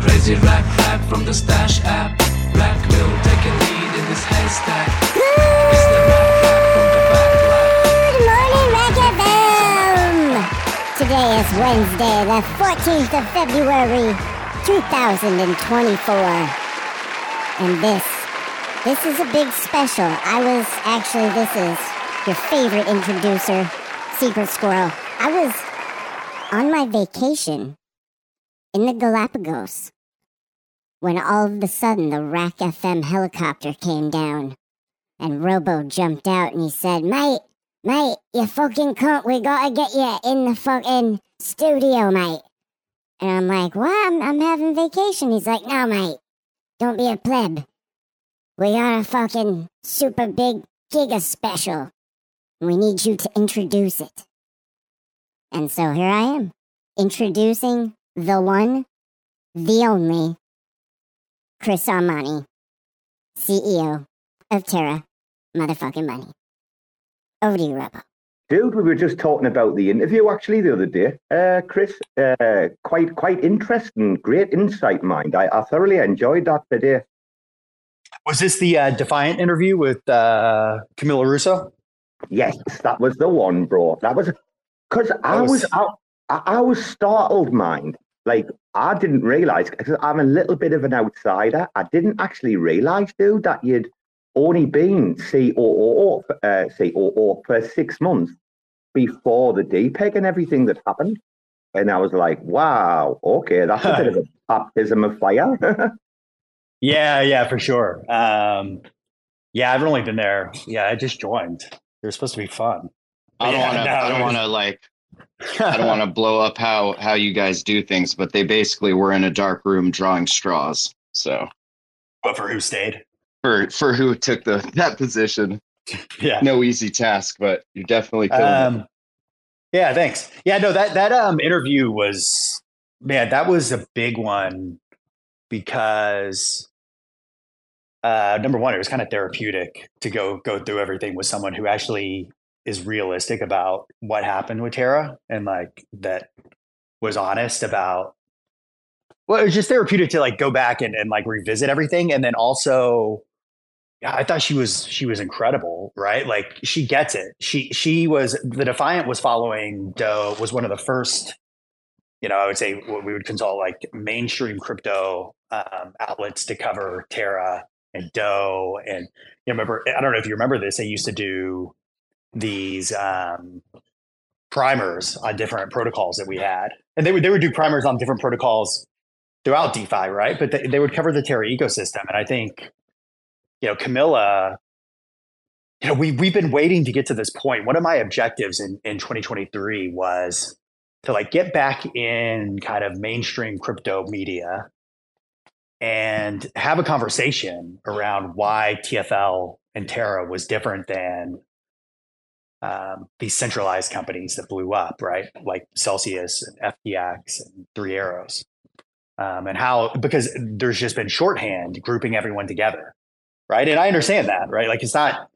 Crazy rack rap from the stash app. Rack will take a lead in this haystack. It's the rack rap from the back lab. Good morning, Rack FM! Today is Wednesday, the 14th of February. 2024, and this is a big special. This is your favorite introducer, Secret Squirrel. I was on my vacation in the Galapagos when all of a sudden the Rack FM helicopter came down, and Robo jumped out and he said, mate, you fucking cunt, we gotta get you in the fucking studio, mate. And I'm like, well, I'm having vacation. He's like, no, mate, don't be a pleb. We are a fucking super big giga special. We need you to introduce it. And so here I am, introducing the one, the only, Chris Amani, CEO of Terra motherfucking Money. Over to you, Robo. Dude, we were just talking about the interview actually the other day. Chris, quite interesting, great insight, mind. I thoroughly enjoyed that today. Was this the Defiant interview with Camilla Russo? Yes, that was the one, bro. That was because I was startled, mind. Like I didn't realize because I'm a little bit of an outsider. I didn't actually realize, dude, that you'd only been COO for 6 months before the DPEG and everything that happened. And I was like, wow, okay, that's a bit of a baptism of fire. yeah, for sure. I've only been there. Yeah, I just joined. It was supposed to be fun. I don't want to blow up how you guys do things, but they basically were in a dark room drawing straws. So, but for who stayed? For who took that position. Yeah. No easy task, but you're definitely killing it. Yeah, thanks. Yeah, no, that interview was, man, that was a big one because number one, it was kind of therapeutic to go through everything with someone who actually is realistic about what happened with Terra and like that was honest about, well, it was just therapeutic to like go back and like revisit everything. And then also I thought she was incredible, right? Like she gets it. She was, the Defiant was following Doe, was one of the first, you know, I would say what we would consult like mainstream crypto outlets to cover Terra and Doe. And you remember, I don't know if you remember this, they used to do these primers on different protocols that we had. And they would do primers on different protocols throughout DeFi, right? But they would cover the Terra ecosystem. And I think, you know, Camilla, you know, we've been waiting to get to this point. One of my objectives in 2023 was to like get back in kind of mainstream crypto media and have a conversation around why TFL and Terra was different than these centralized companies that blew up, right? Like Celsius and FTX and Three Arrows. And how, because there's just been shorthand grouping everyone together, right? And I understand that, right? Like it's not,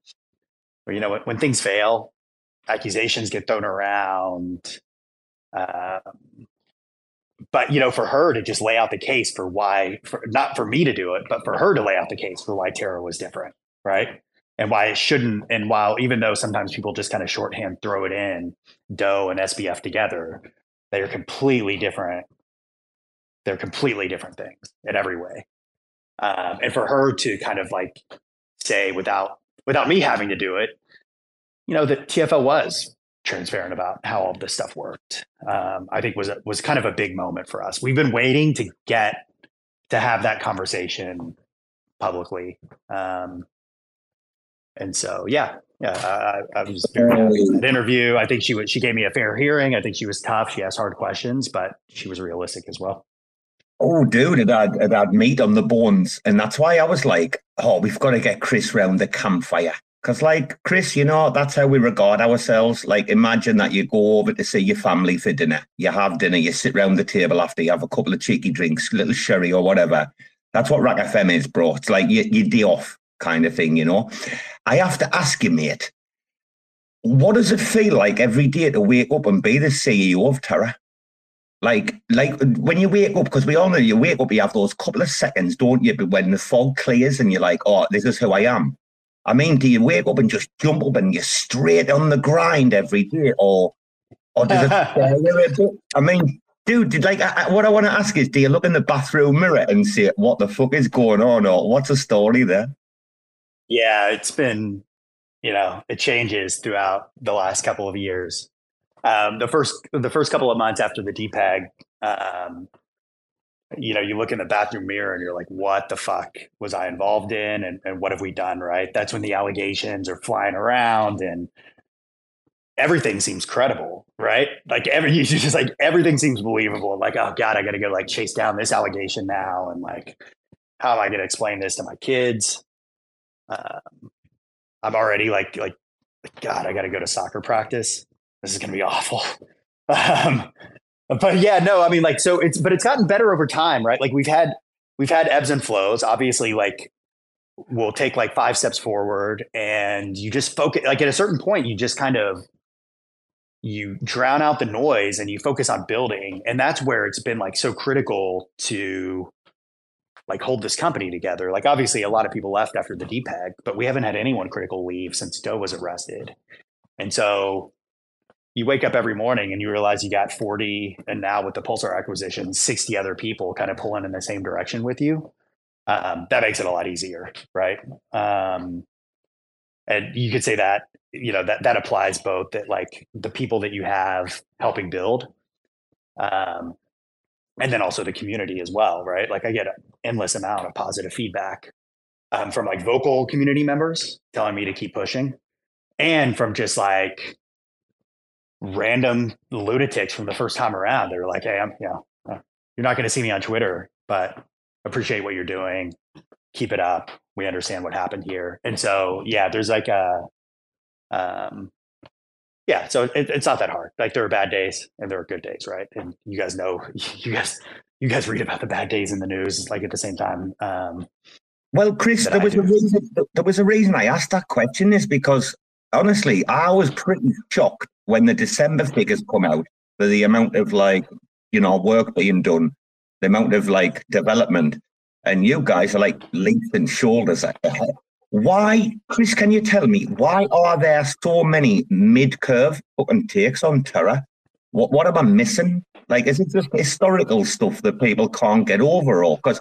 you know, when things fail, accusations get thrown around. But, you know, for her to just lay out the case for why, not for me to do it, but for her to lay out the case for why Terra was different, right? And why it shouldn't, and while even though sometimes people just kind of shorthand throw it in, Doe and SBF together, they are completely different. They're completely different things in every way. And for her to kind of like say without me having to do it, you know, that TFL was transparent about how all of this stuff worked, I think was kind of a big moment for us. We've been waiting to get to have that conversation publicly. And so, yeah, I was very happy with that interview. I think she gave me a fair hearing. I think she was tough. She asked hard questions, but she was realistic as well. Oh, dude, it had meat on the bones. And that's why I was like, oh, we've got to get Chris round the campfire. Because, like, Chris, you know, that's how we regard ourselves. Like, imagine that you go over to see your family for dinner. You have dinner, you sit round the table after you have a couple of cheeky drinks, a little sherry or whatever. That's what Rack FM is, bro. It's like your day off kind of thing, you know. I have to ask you, mate, what does it feel like every day to wake up and be the CEO of Terra? Like when you wake up, because we all know you wake up, you have those couple of seconds, don't you? But when the fog clears and you're like, oh, this is who I am. I mean, do you wake up and just jump up and you're straight on the grind every day? Or does it? I mean, dude, like, what I want to ask is, do you look in the bathroom mirror and say, what the fuck is going on? Or what's the story there? Yeah, it's been, you know, it changes throughout the last couple of years. The first couple of months after the DPAG, you know, you look in the bathroom mirror and you're like, what the fuck was I involved in? And what have we done? Right. That's when the allegations are flying around and everything seems credible. Right. Like everything seems believable. Like, oh God, I got to go like chase down this allegation now. And like, how am I going to explain this to my kids? I'm already like, God, I got to go to soccer practice. This is going to be awful. But yeah, no, I mean, like, so it's gotten better over time, right? Like we've had ebbs and flows. Obviously, like we'll take like 5 steps forward and you just focus, like at a certain point, you just kind of, you drown out the noise and you focus on building. And that's where it's been like so critical to like hold this company together. Like obviously a lot of people left after the DPAG, but we haven't had anyone critical leave since Doe was arrested. And so you wake up every morning and you realize you got 40, and now with the Pulsar acquisition, 60 other people kind of pulling in the same direction with you. That makes it a lot easier, right? And you could say that, you know, that applies both that like the people that you have helping build, and then also the community as well, right? Like I get an endless amount of positive feedback from like vocal community members telling me to keep pushing, and from just like random lunatics from the first time around. They're like, hey, you're not going to see me on Twitter, but appreciate what you're doing. Keep it up. We understand what happened here. And so, yeah, there's like so it's not that hard. Like there are bad days and there are good days. Right. And you guys know, you guys read about the bad days in the news, like at the same time. Well, Chris, there was a reason I asked that question is because honestly, I was pretty shocked when the December figures come out, for the amount of like, you know, work being done, the amount of like development, and you guys are like leaps and shoulders ahead. Why, Chris, can you tell me, why are there so many mid-curve fucking takes on Terra? What am I missing? Like, is it just historical stuff that people can't get over? Or because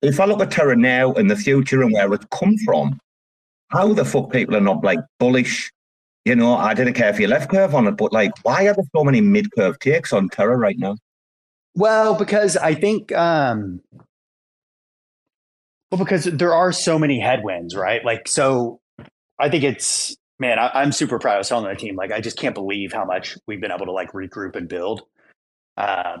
if I look at Terra now and the future and where it's come from, how the fuck people are not like bullish? You know, I didn't care if you left curve on it, but like, why are there so many mid-curve takes on Terra right now? Well, because I think, because there are so many headwinds, right? Like, so I think it's, man, I'm super proud. I was telling the team, like, I just can't believe how much we've been able to like regroup and build. And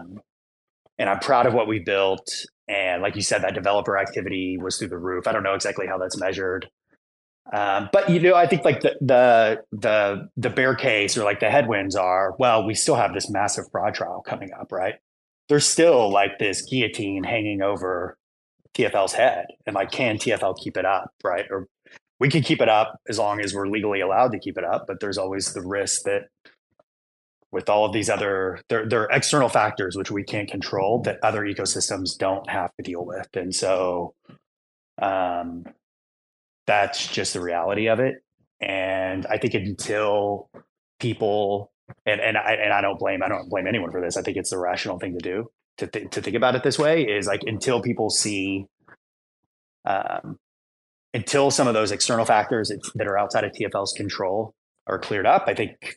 I'm proud of what we built. And like you said, that developer activity was through the roof. I don't know exactly how that's measured. But, you know, I think like the bear case or like the headwinds are, well, we still have this massive fraud trial coming up, right? There's still like this guillotine hanging over TFL's head and like, can TFL keep it up, right? Or we can keep it up as long as we're legally allowed to keep it up. But there's always the risk that with all of these other, there are external factors, which we can't control that other ecosystems don't have to deal with. And so, that's just the reality of it. And I think until people, and I don't blame anyone for this. I think it's the rational thing to do to think about it this way is like, until people see, until some of those external factors that are outside of TFL's control are cleared up, I think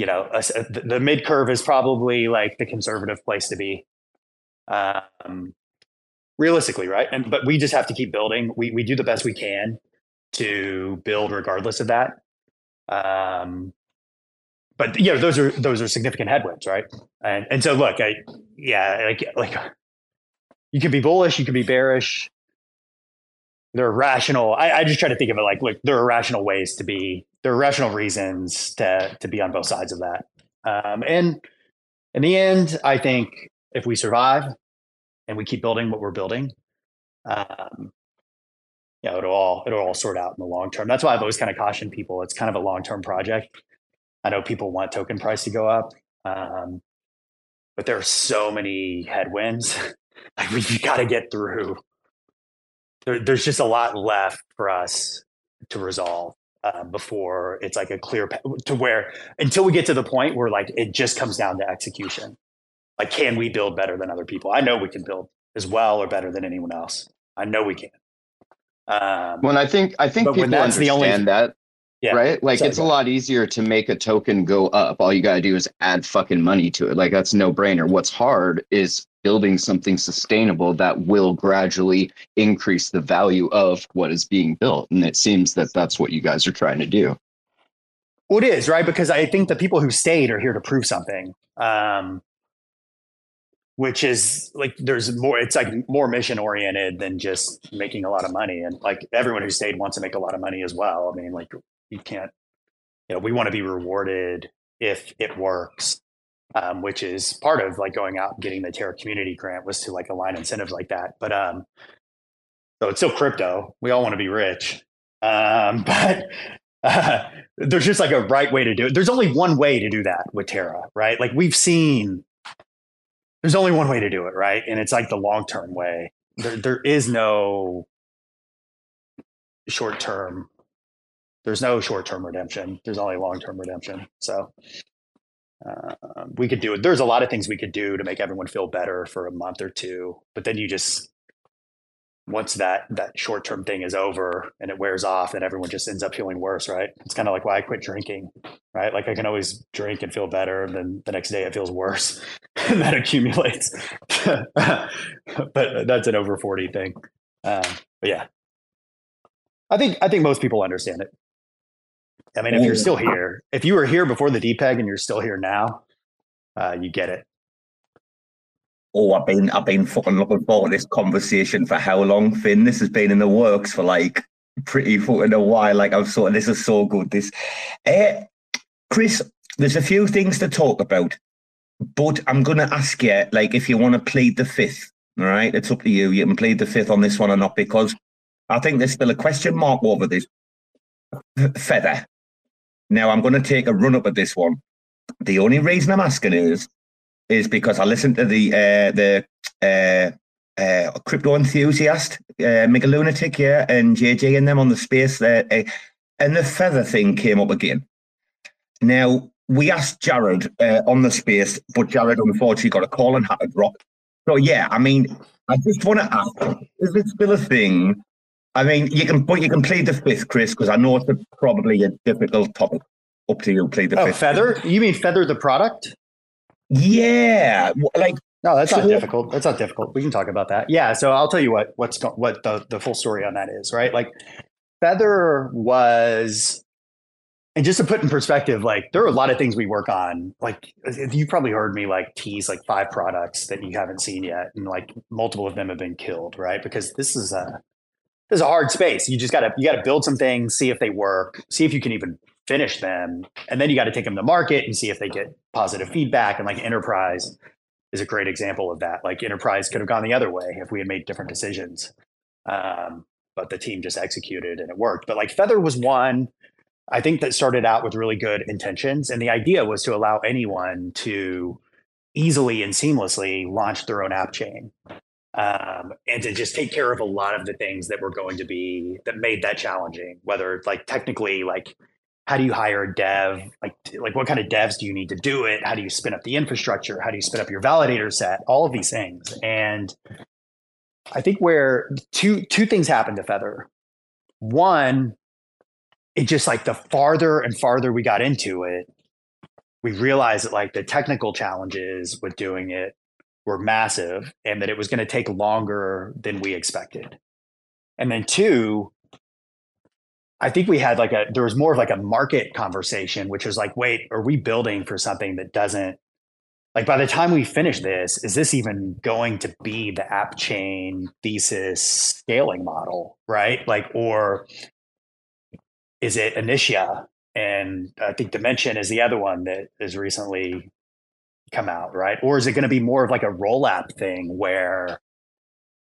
you know, the mid curve is probably like the conservative place to be, realistically, right? But we just have to keep building. We do the best we can to build regardless of that. But yeah, those are significant headwinds, right? And so look, like you can be bullish, you can be bearish. They're rational. I just try to think of it like, look, there are rational ways to be. There are rational reasons to be on both sides of that. And in the end, I think if we survive and we keep building what we're building, you know, it'll all sort out in the long term. That's why I've always kind of cautioned people. It's kind of a long term project. I know people want token price to go up, but there are so many headwinds. Like we got to get through. There's just a lot left for us to resolve before it's like a clear path to where, until we get to the point where like it just comes down to execution. Like, can we build better than other people? I know we can build as well or better than anyone else. I know we can. Well, I think people understand that. Yeah, right? Like, it's a lot easier to make a token go up. All you got to do is add fucking money to it. Like, that's no brainer. What's hard is building something sustainable that will gradually increase the value of what is being built. And it seems that that's what you guys are trying to do. Well, it is, right? Because I think the people who stayed are here to prove something, which is like, there's more, it's like more mission oriented than just making a lot of money. And like everyone who stayed wants to make a lot of money as well. I mean, like, you can't, you know, we want to be rewarded if it works, which is part of like going out and getting the Terra community grant was to like align incentives like that. But so it's still crypto. We all want to be rich. But there's just like a right way to do it. There's only one way to do that with Terra, right? Like we've seen there's only one way to do it, right? And it's like the long-term way. There is no short-term. There's no short-term redemption. There's only long-term redemption. So we could do it. There's a lot of things we could do to make everyone feel better for a month or two. But then you just, once that short-term thing is over and it wears off, then everyone just ends up feeling worse, right? It's kind of like why I quit drinking, right? Like I can always drink and feel better, and then the next day it feels worse. And that accumulates. But that's an over 40 thing. But yeah, I think most people understand it. I mean, if you're still here, if you were here before the DPEG and you're still here now, you get it. Oh, I've been fucking looking forward to this conversation for how long, Finn? This has been in the works for like pretty fucking a while. Like I'm sort of, this is so good. This, Chris, there's a few things to talk about, but I'm gonna ask you, like, if you want to plead the fifth, all right? It's up to you. You can plead the fifth on this one or not, because I think there's still a question mark over this. Feather. Now, I'm going to take a run-up at this one. The only reason I'm asking is because I listened to the crypto enthusiast, Mega Lunatic, yeah, and JJ and them on the space there, and the Feather thing came up again. Now, we asked Jared on the space, but Jared unfortunately got a call and had to drop. So, yeah, I mean, I just want to ask, is it still a thing? I mean, you can plead the fifth, Chris, because I know it's probably a difficult topic. Up to you, plead the fifth. Oh, Feather? You mean Feather the product? Yeah, like no, that's not difficult. That's not difficult. We can talk about that. Yeah, so I'll tell you what the full story on that is, right? Like Feather was, and just to put in perspective, like there are a lot of things we work on. Like you probably heard me like tease like 5 products that you haven't seen yet, and like multiple of them have been killed, right? Because this is a hard space. You just gotta build some things, see if they work, see if you can even finish them. And then you got to take them to market and see if they get positive feedback. And like Enterprise is a great example of that. Like Enterprise could have gone the other way if we had made different decisions. But the team just executed and it worked. But like Feather was one, I think, that started out with really good intentions. And the idea was to allow anyone to easily and seamlessly launch their own app chain. And to just take care of a lot of the things that were going to be that made that challenging, whether like technically, like how do you hire a dev, like what kind of devs do you need to do it, how do you spin up the infrastructure, how do you spin up your validator set, all of these things. And I think where two things happened to Feather. One, it just like the farther and farther we got into it, we realized that like the technical challenges with doing it were massive and that it was going to take longer than we expected. And then two, I think we had like a, there was more of like a market conversation, which was like, wait, are we building for something that doesn't, like by the time we finish this, is this even going to be the app chain thesis scaling model, right? Like, or is it Initia? And I think Dimension is the other one that has recently come out, right? Or is it going to be more of like a roll app thing where,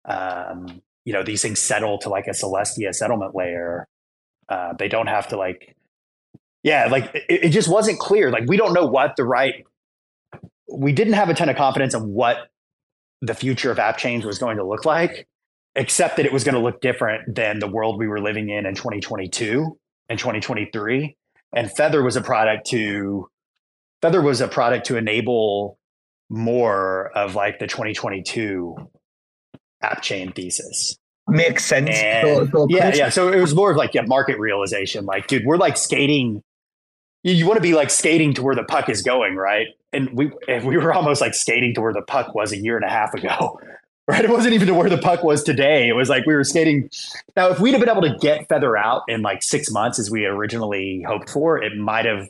you know, these things settle to like a Celestia settlement layer? They don't have to like, yeah, like it just wasn't clear. Like, we don't know what the right, we didn't have a ton of confidence in what the future of app chains was going to look like, except that it was going to look different than the world we were living in 2022 and 2023. And Feather was a product to enable more of like the 2022 app chain thesis. Makes sense. And yeah. So it was more of like a market realization. Like, dude, we're like skating. You want to be like skating to where the puck is going, right? And we were almost like skating to where the puck was a year and a half ago, right? It wasn't even to where the puck was today. It was like we were skating. Now, if we'd have been able to get Feather out in like 6 months as we originally hoped for, it might have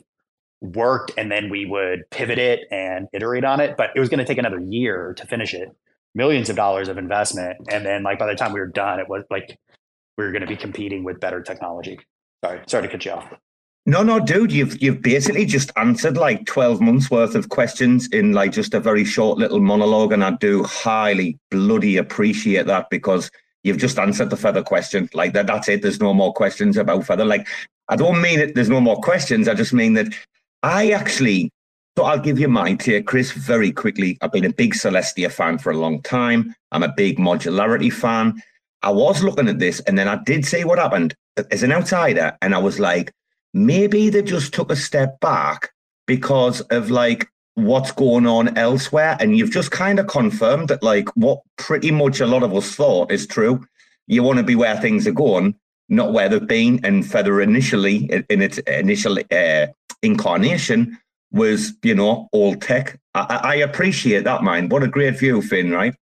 worked, and then we would pivot it and iterate on it. But it was going to take another year to finish it. Millions of dollars of investment. And then like by the time we were done, it was like we were going to be competing with better technology. Sorry to cut you off. No, dude, you've basically just answered like 12 months worth of questions in like just a very short little monologue. And I do highly bloody appreciate that, because you've just answered the Feather question. Like that's it. There's no more questions about Feather. Like, I don't mean it, there's no more questions. I just mean that So I'll give you my take, Chris, very quickly. I've been a big Celestia fan for a long time. I'm a big modularity fan. I was looking at this, and then I did see what happened as an outsider. And I was like, maybe they just took a step back because of like what's going on elsewhere. And you've just kind of confirmed that like what pretty much a lot of us thought is true. You want to be where things are going, not where they've been. And Feather initially, in its initial incarnation, was, you know, old tech. I appreciate that, mind. What a great view, Finn, right?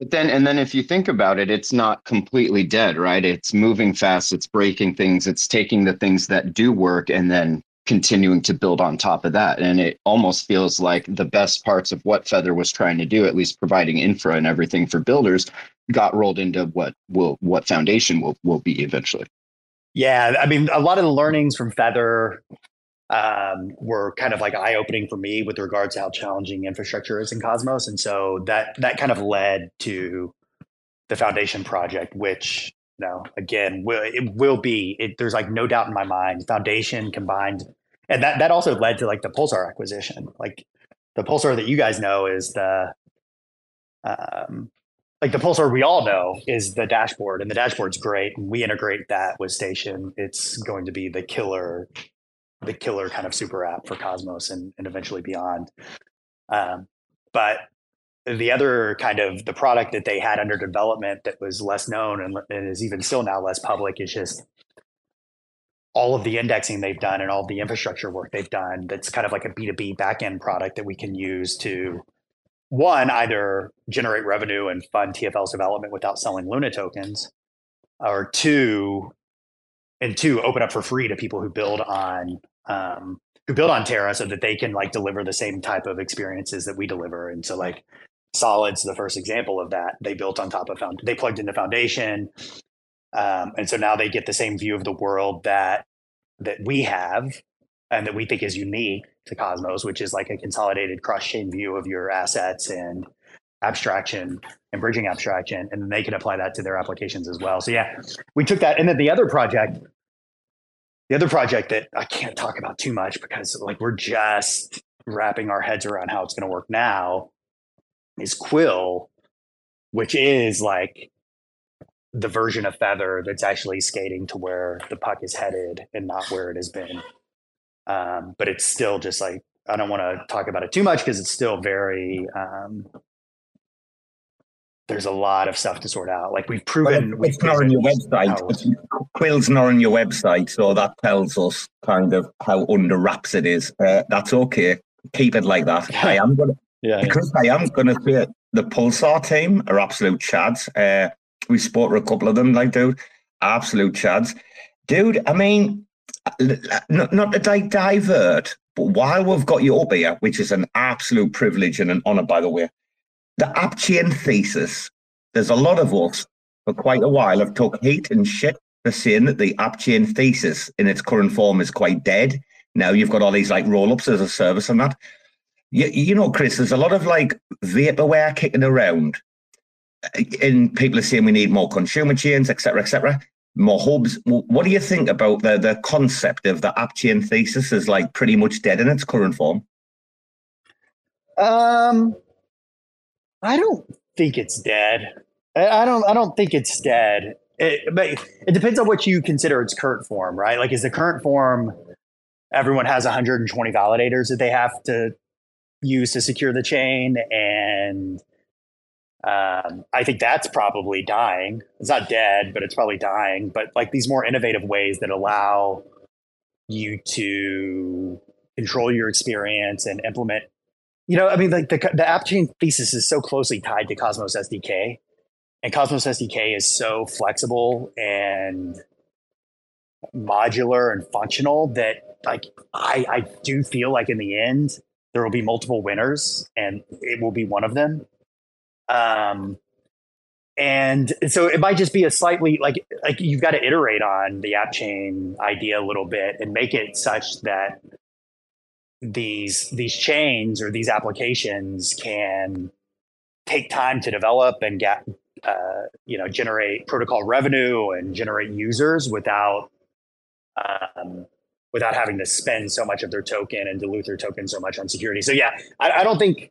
But then, and then if you think about it, it's not completely dead, right? It's moving fast, it's breaking things, it's taking the things that do work and then continuing to build on top of that. And it almost feels like the best parts of what Feather was trying to do, at least providing infra and everything for builders, got rolled into what Foundation will be eventually. Yeah, I mean, a lot of the learnings from Feather were kind of like eye-opening for me with regards to how challenging infrastructure is in Cosmos. And so that kind of led to the Foundation project, which, you know, again, there's like no doubt in my mind, Foundation combined. And that also led to like the Pulsar acquisition. Like the Pulsar that you guys know is the Pulsar we all know is the dashboard, and the dashboard's great. And we integrate that with Station. It's going to be the killer kind of super app for Cosmos and eventually beyond. But the other kind of the product that they had under development that was less known and is even still now less public is just all of the indexing they've done and all the infrastructure work they've done. That's kind of like a B2B backend product that we can use to, one, either generate revenue and fund TFL's development without selling Luna tokens, or two, open up for free to people who build on Terra, so that they can like deliver the same type of experiences that we deliver. And so like Solid's the first example of that. They built on top of Foundation. They plugged into Foundation. And so now they get the same view of the world that we have and that we think is unique to Cosmos, which is like a consolidated cross-chain view of your assets and abstraction and bridging abstraction, and then they can apply that to their applications as well. So yeah, we took that. And then the other project that I can't talk about too much because like we're just wrapping our heads around how it's going to work now, is Quill, which is like the version of Feather that's actually skating to where the puck is headed and not where it has been. But it's still just like, I don't want to talk about it too much because it's still very there's a lot of stuff to sort out. Like we've proven... Well, it's not on your website. Quill's not on your website, so that tells us kind of how under wraps it is. That's okay. Keep it like that. I am going to... Yeah, because yeah. I am going to say the Pulsar team are absolute chads. We spoke to a couple of them, like, dude, absolute chads. Dude, I mean, not to like divert, but while we've got you up here, which is an absolute privilege and an honour, by the way, the AppChain thesis, there's a lot of us for quite a while have took heat and shit for saying that the AppChain thesis in its current form is quite dead. Now you've got all these like roll-ups as a service and that. You know, Chris, there's a lot of like vaporware kicking around and people are saying we need more consumer chains, etc., etc., more hubs. What do you think about the concept of the app chain thesis is like pretty much dead in its current form? I don't think it's dead. I don't think it's dead. But it depends on what you consider its current form, right? Like, is the current form everyone has 120 validators that they have to used to secure the chain, and I think that's probably dying. It's not dead, but it's probably dying. But like these more innovative ways that allow you to control your experience and implement, you know, I mean, like the app chain thesis is so closely tied to Cosmos SDK, and Cosmos SDK is so flexible and modular and functional that like I do feel like in the end there will be multiple winners, and it will be one of them. And so it might just be a slightly like you've got to iterate on the app chain idea a little bit and make it such that these chains or these applications can take time to develop and get, generate protocol revenue and generate users without, without having to spend so much of their token and dilute their token so much on security. So yeah, I don't think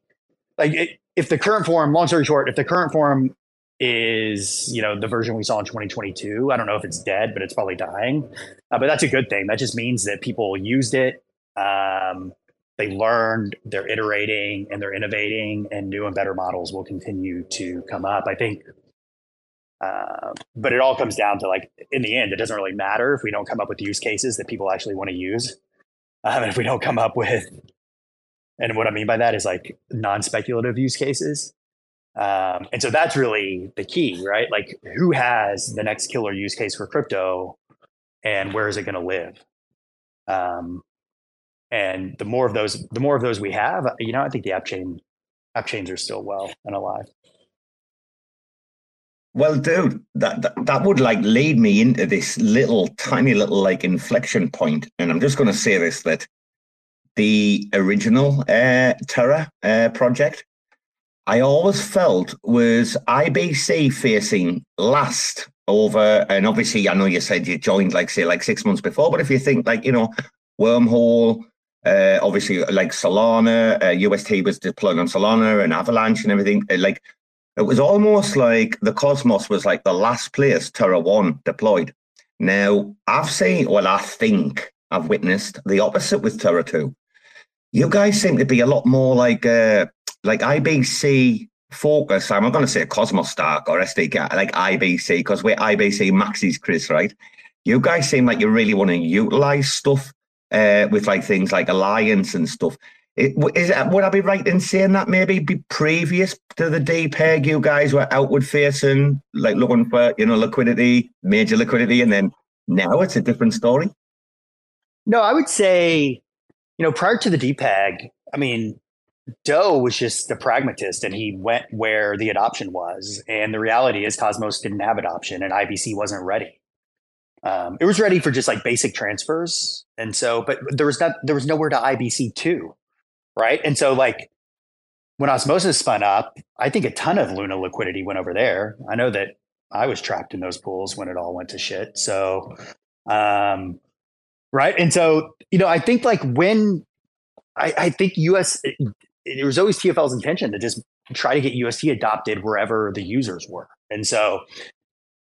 if the current form, long story short, if the current form is, you know, the version we saw in 2022, I don't know if it's dead, but it's probably dying. But that's a good thing. That just means that people used it. They learned, they're iterating and they're innovating, and new and better models will continue to come up, I think. But it all comes down to, like, in the end, it doesn't really matter if we don't come up with use cases that people actually want to use. And if we don't come up with, and what I mean by that is like non-speculative use cases. And so that's really the key, right? Like, who has the next killer use case for crypto and where is it going to live? And the more of those we have, you know, I think the app chains are still well and alive. Well, dude, that would like lead me into this tiny little like inflection point. And I'm just going to say this, that the original Terra project, I always felt was IBC facing last over. And obviously, I know you said you joined like 6 months before. But if you think like, you know, Wormhole, obviously like Solana, UST was deployed on Solana and Avalanche and everything like. It was almost like the Cosmos was like the last place Terra 1 deployed. Now, I think I've witnessed the opposite with Terra 2. You guys seem to be a lot more like IBC focus. I'm not going to say Cosmos Stark or SDK, like IBC, because we're IBC maxis, Chris, right? You guys seem like you really want to utilize stuff with like things like Alliance and stuff. Would I be right in saying that maybe be previous to the DPEG, you guys were outward facing, like looking for, you know, liquidity, major liquidity, and then now it's a different story? No, I would say, you know, prior to the DPEG, I mean, Doe was just the pragmatist and he went where the adoption was. And the reality is Cosmos didn't have adoption and IBC wasn't ready. It was ready for just like basic transfers. And so, but there was nowhere to IBC too. Right. And so like when Osmosis spun up, I think a ton of Luna liquidity went over there. I know that I was trapped in those pools when it all went to shit. So, right. And so, you know, I think like when I think it was always TFL's intention to just try to get UST adopted wherever the users were. And so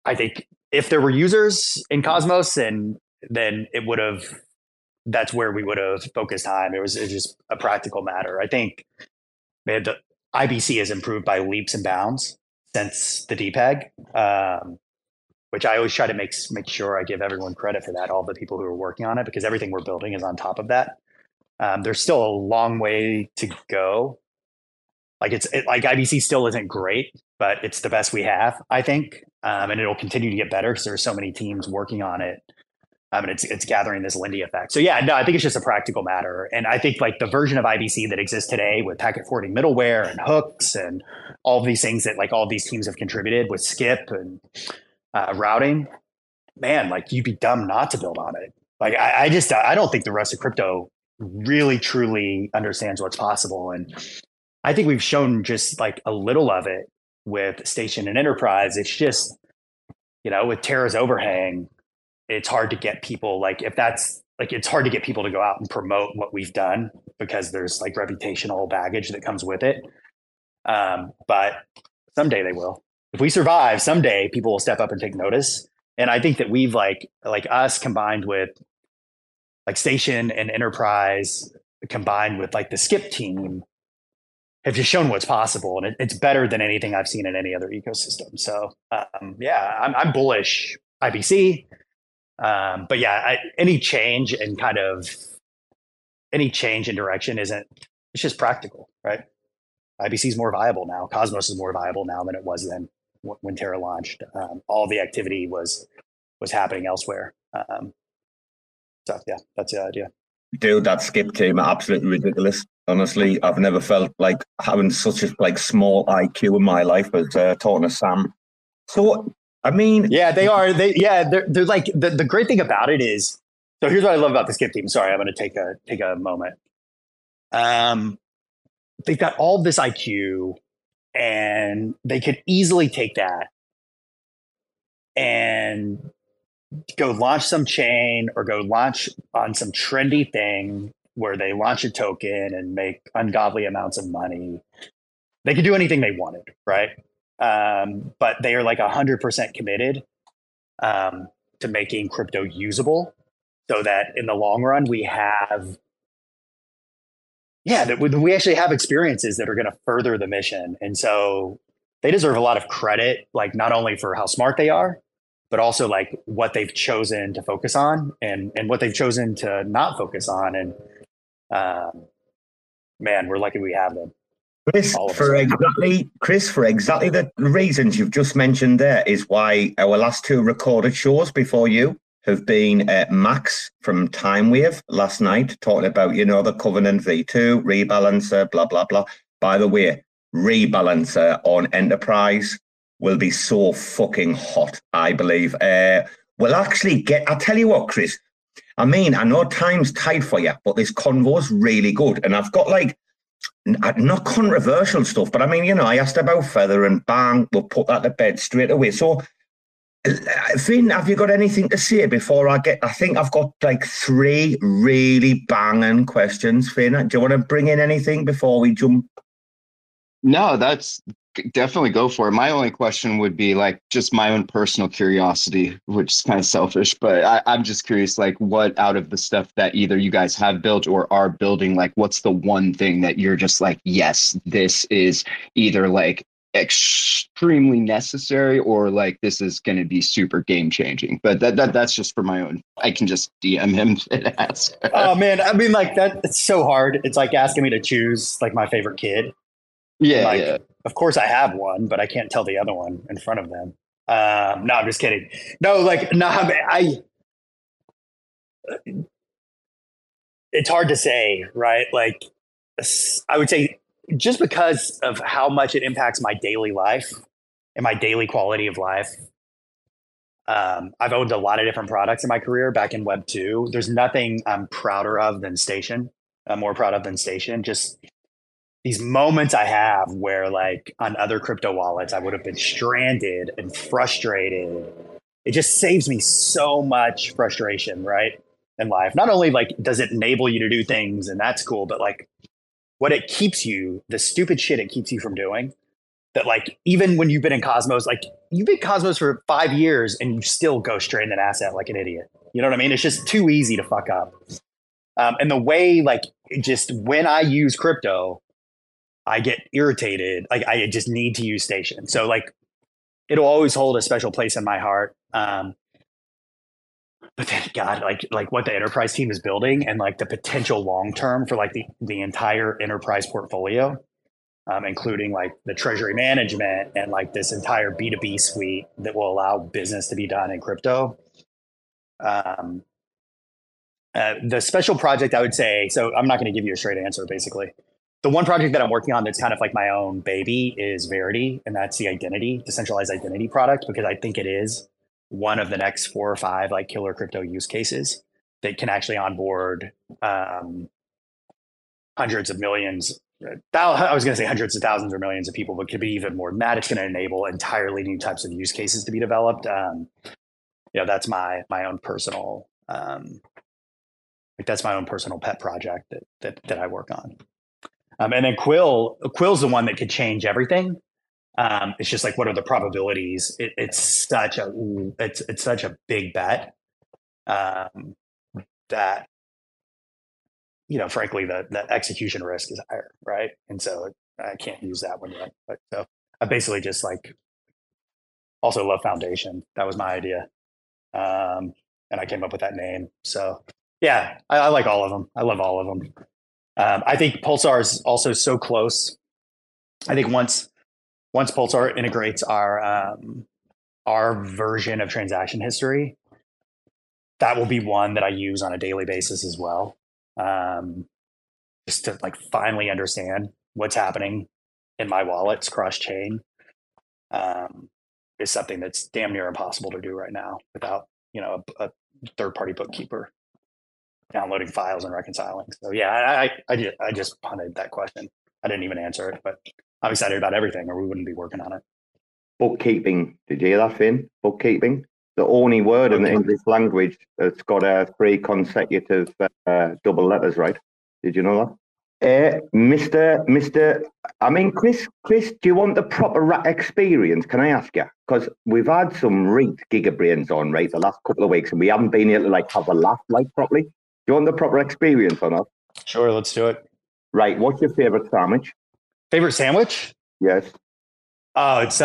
I think if there were users in Cosmos, and then it would have, that's where we would have focused time. It was just a practical matter. I think, man, the IBC has improved by leaps and bounds since the DPEG, which I always try to make sure I give everyone credit for that, all the people who are working on it, because everything we're building is on top of that. There's still a long way to go. Like IBC still isn't great, but it's the best we have, I think. And it'll continue to get better because there are so many teams working on it. And it's gathering this Lindy effect. So yeah, no, I think it's just a practical matter. And I think like the version of IBC that exists today with packet forwarding middleware and hooks and all of these things that like all these teams have contributed with Skip and routing, man, like you'd be dumb not to build on it. Like I don't think the rest of crypto really truly understands what's possible. And I think we've shown just like a little of it with Station and Enterprise. It's just, you know, with Terra's overhang, it's hard to get people like it's hard to get people to go out and promote what we've done because there's like reputational baggage that comes with it. But someday they will. If we survive, someday people will step up and take notice. And I think that we've like us combined with like Station and Enterprise combined with like the Skip team have just shown what's possible. And it's better than anything I've seen in any other ecosystem. So yeah, I'm bullish IBC. But yeah, any change and kind of any change in direction it's just practical, right? IBC is more viable now. Cosmos is more viable now than it was then when Terra launched. All the activity was happening elsewhere. So yeah, that's the idea. Dude, that Skip team are absolutely ridiculous. Honestly, I've never felt like having such a like small IQ in my life as talking to Sam. So I mean, yeah, they are. They're like the great thing about it is. So here's what I love about the Skip team. Sorry, I'm going to take a moment. They've got all this IQ, and they could easily take that and go launch some chain or go launch on some trendy thing where they launch a token and make ungodly amounts of money. They could do anything they wanted, right? But they are like 100% committed to making crypto usable so that in the long run we have, yeah, that we actually have experiences that are going to further the mission. And so they deserve a lot of credit, like not only for how smart they are, but also like what they've chosen to focus on and what they've chosen to not focus on. And man, we're lucky we have them. Chris, for exactly the reasons you've just mentioned there is why our last two recorded shows before you have been Max from Timewave last night talking about, you know, the Covenant V2, Rebalancer, blah, blah, blah. By the way, Rebalancer on Enterprise will be so fucking hot, I believe. We'll actually get, I'll tell you what, Chris, I mean, I know time's tight for you, but this convo's really good. And I've got like, not controversial stuff, but I mean, you know, I asked about Feather and bang, we'll put that to bed straight away. So, Finn, have you got anything to say before I get, I think I've got like three really banging questions, Finn. Do you want to bring in anything before we jump? No, that's definitely go for it. My only question would be like just my own personal curiosity, which is kind of selfish, but I'm just curious, like what out of the stuff that either you guys have built or are building, like what's the one thing that you're just like, yes, this is either like extremely necessary or like this is going to be super game changing. But that's just for my own. I can just DM him and ask. Oh man, I mean like that. It's so hard. It's like asking me to choose like my favorite kid. Yeah, like, yeah. Of course I have one, but I can't tell the other one in front of them. No, I'm just kidding. No, like, no, it's hard to say, right? Like, I would say just because of how much it impacts my daily life and my daily quality of life, I've owned a lot of different products in my career back in Web 2. There's nothing I'm prouder of than Station. I'm more proud of than Station. Just these moments I have where like on other crypto wallets, I would have been stranded and frustrated. It just saves me so much frustration, right? In life, not only like does it enable you to do things and that's cool, but like what it keeps you, the stupid shit it keeps you from doing that. Like even when you've been in Cosmos, like you've been Cosmos for 5 years and you still go straight in an asset like an idiot. You know what I mean? It's just too easy to fuck up. And the way like just when I use crypto, I get irritated. Like I just need to use Station. So like it'll always hold a special place in my heart. But then God, like what the Enterprise team is building and like the potential long term for like the entire Enterprise portfolio, including like the treasury management and like this entire B2B suite that will allow business to be done in crypto. The special project I would say, so I'm not going to give you a straight answer, basically. The one project that I'm working on that's kind of like my own baby is Verity, and that's the identity, decentralized identity product, because I think it is one of the next 4 or 5 like killer crypto use cases that can actually onboard hundreds of millions. I was going to say hundreds of thousands or millions of people, but could be even more than that. It's going to enable entirely new types of use cases to be developed. That's my own personal that's my own personal pet project that I work on. And then Quill's the one that could change everything. It's just like, what are the probabilities? It's such a big bet that, frankly, the execution risk is higher, right? And so I can't use that one yet. But so I basically just like also love Foundation. That was my idea, and I came up with that name. So yeah, I like all of them. I love all of them. I think Pulsar is also so close. I think once Pulsar integrates our version of transaction history, that will be one that I use on a daily basis as well, just to like finally understand what's happening in my wallets cross chain. Is something that's damn near impossible to do right now without a third party bookkeeper downloading files and reconciling. So yeah, I just punted that question. I didn't even answer it, but I'm excited about everything, or we wouldn't be working on it. Bookkeeping. Did you hear that, Finn? Bookkeeping. The only word in the English language that's got 3 consecutive double letters, right? Did you know that? Chris, do you want the proper rat experience? Can I ask you? Because we've had some rigged gigabrains on, right, the last couple of weeks, and we haven't been able to like have a laugh like properly. Do you want the proper experience or not? Sure, let's do it. Right. What's your favorite sandwich? Favorite sandwich? Yes. Oh, it's do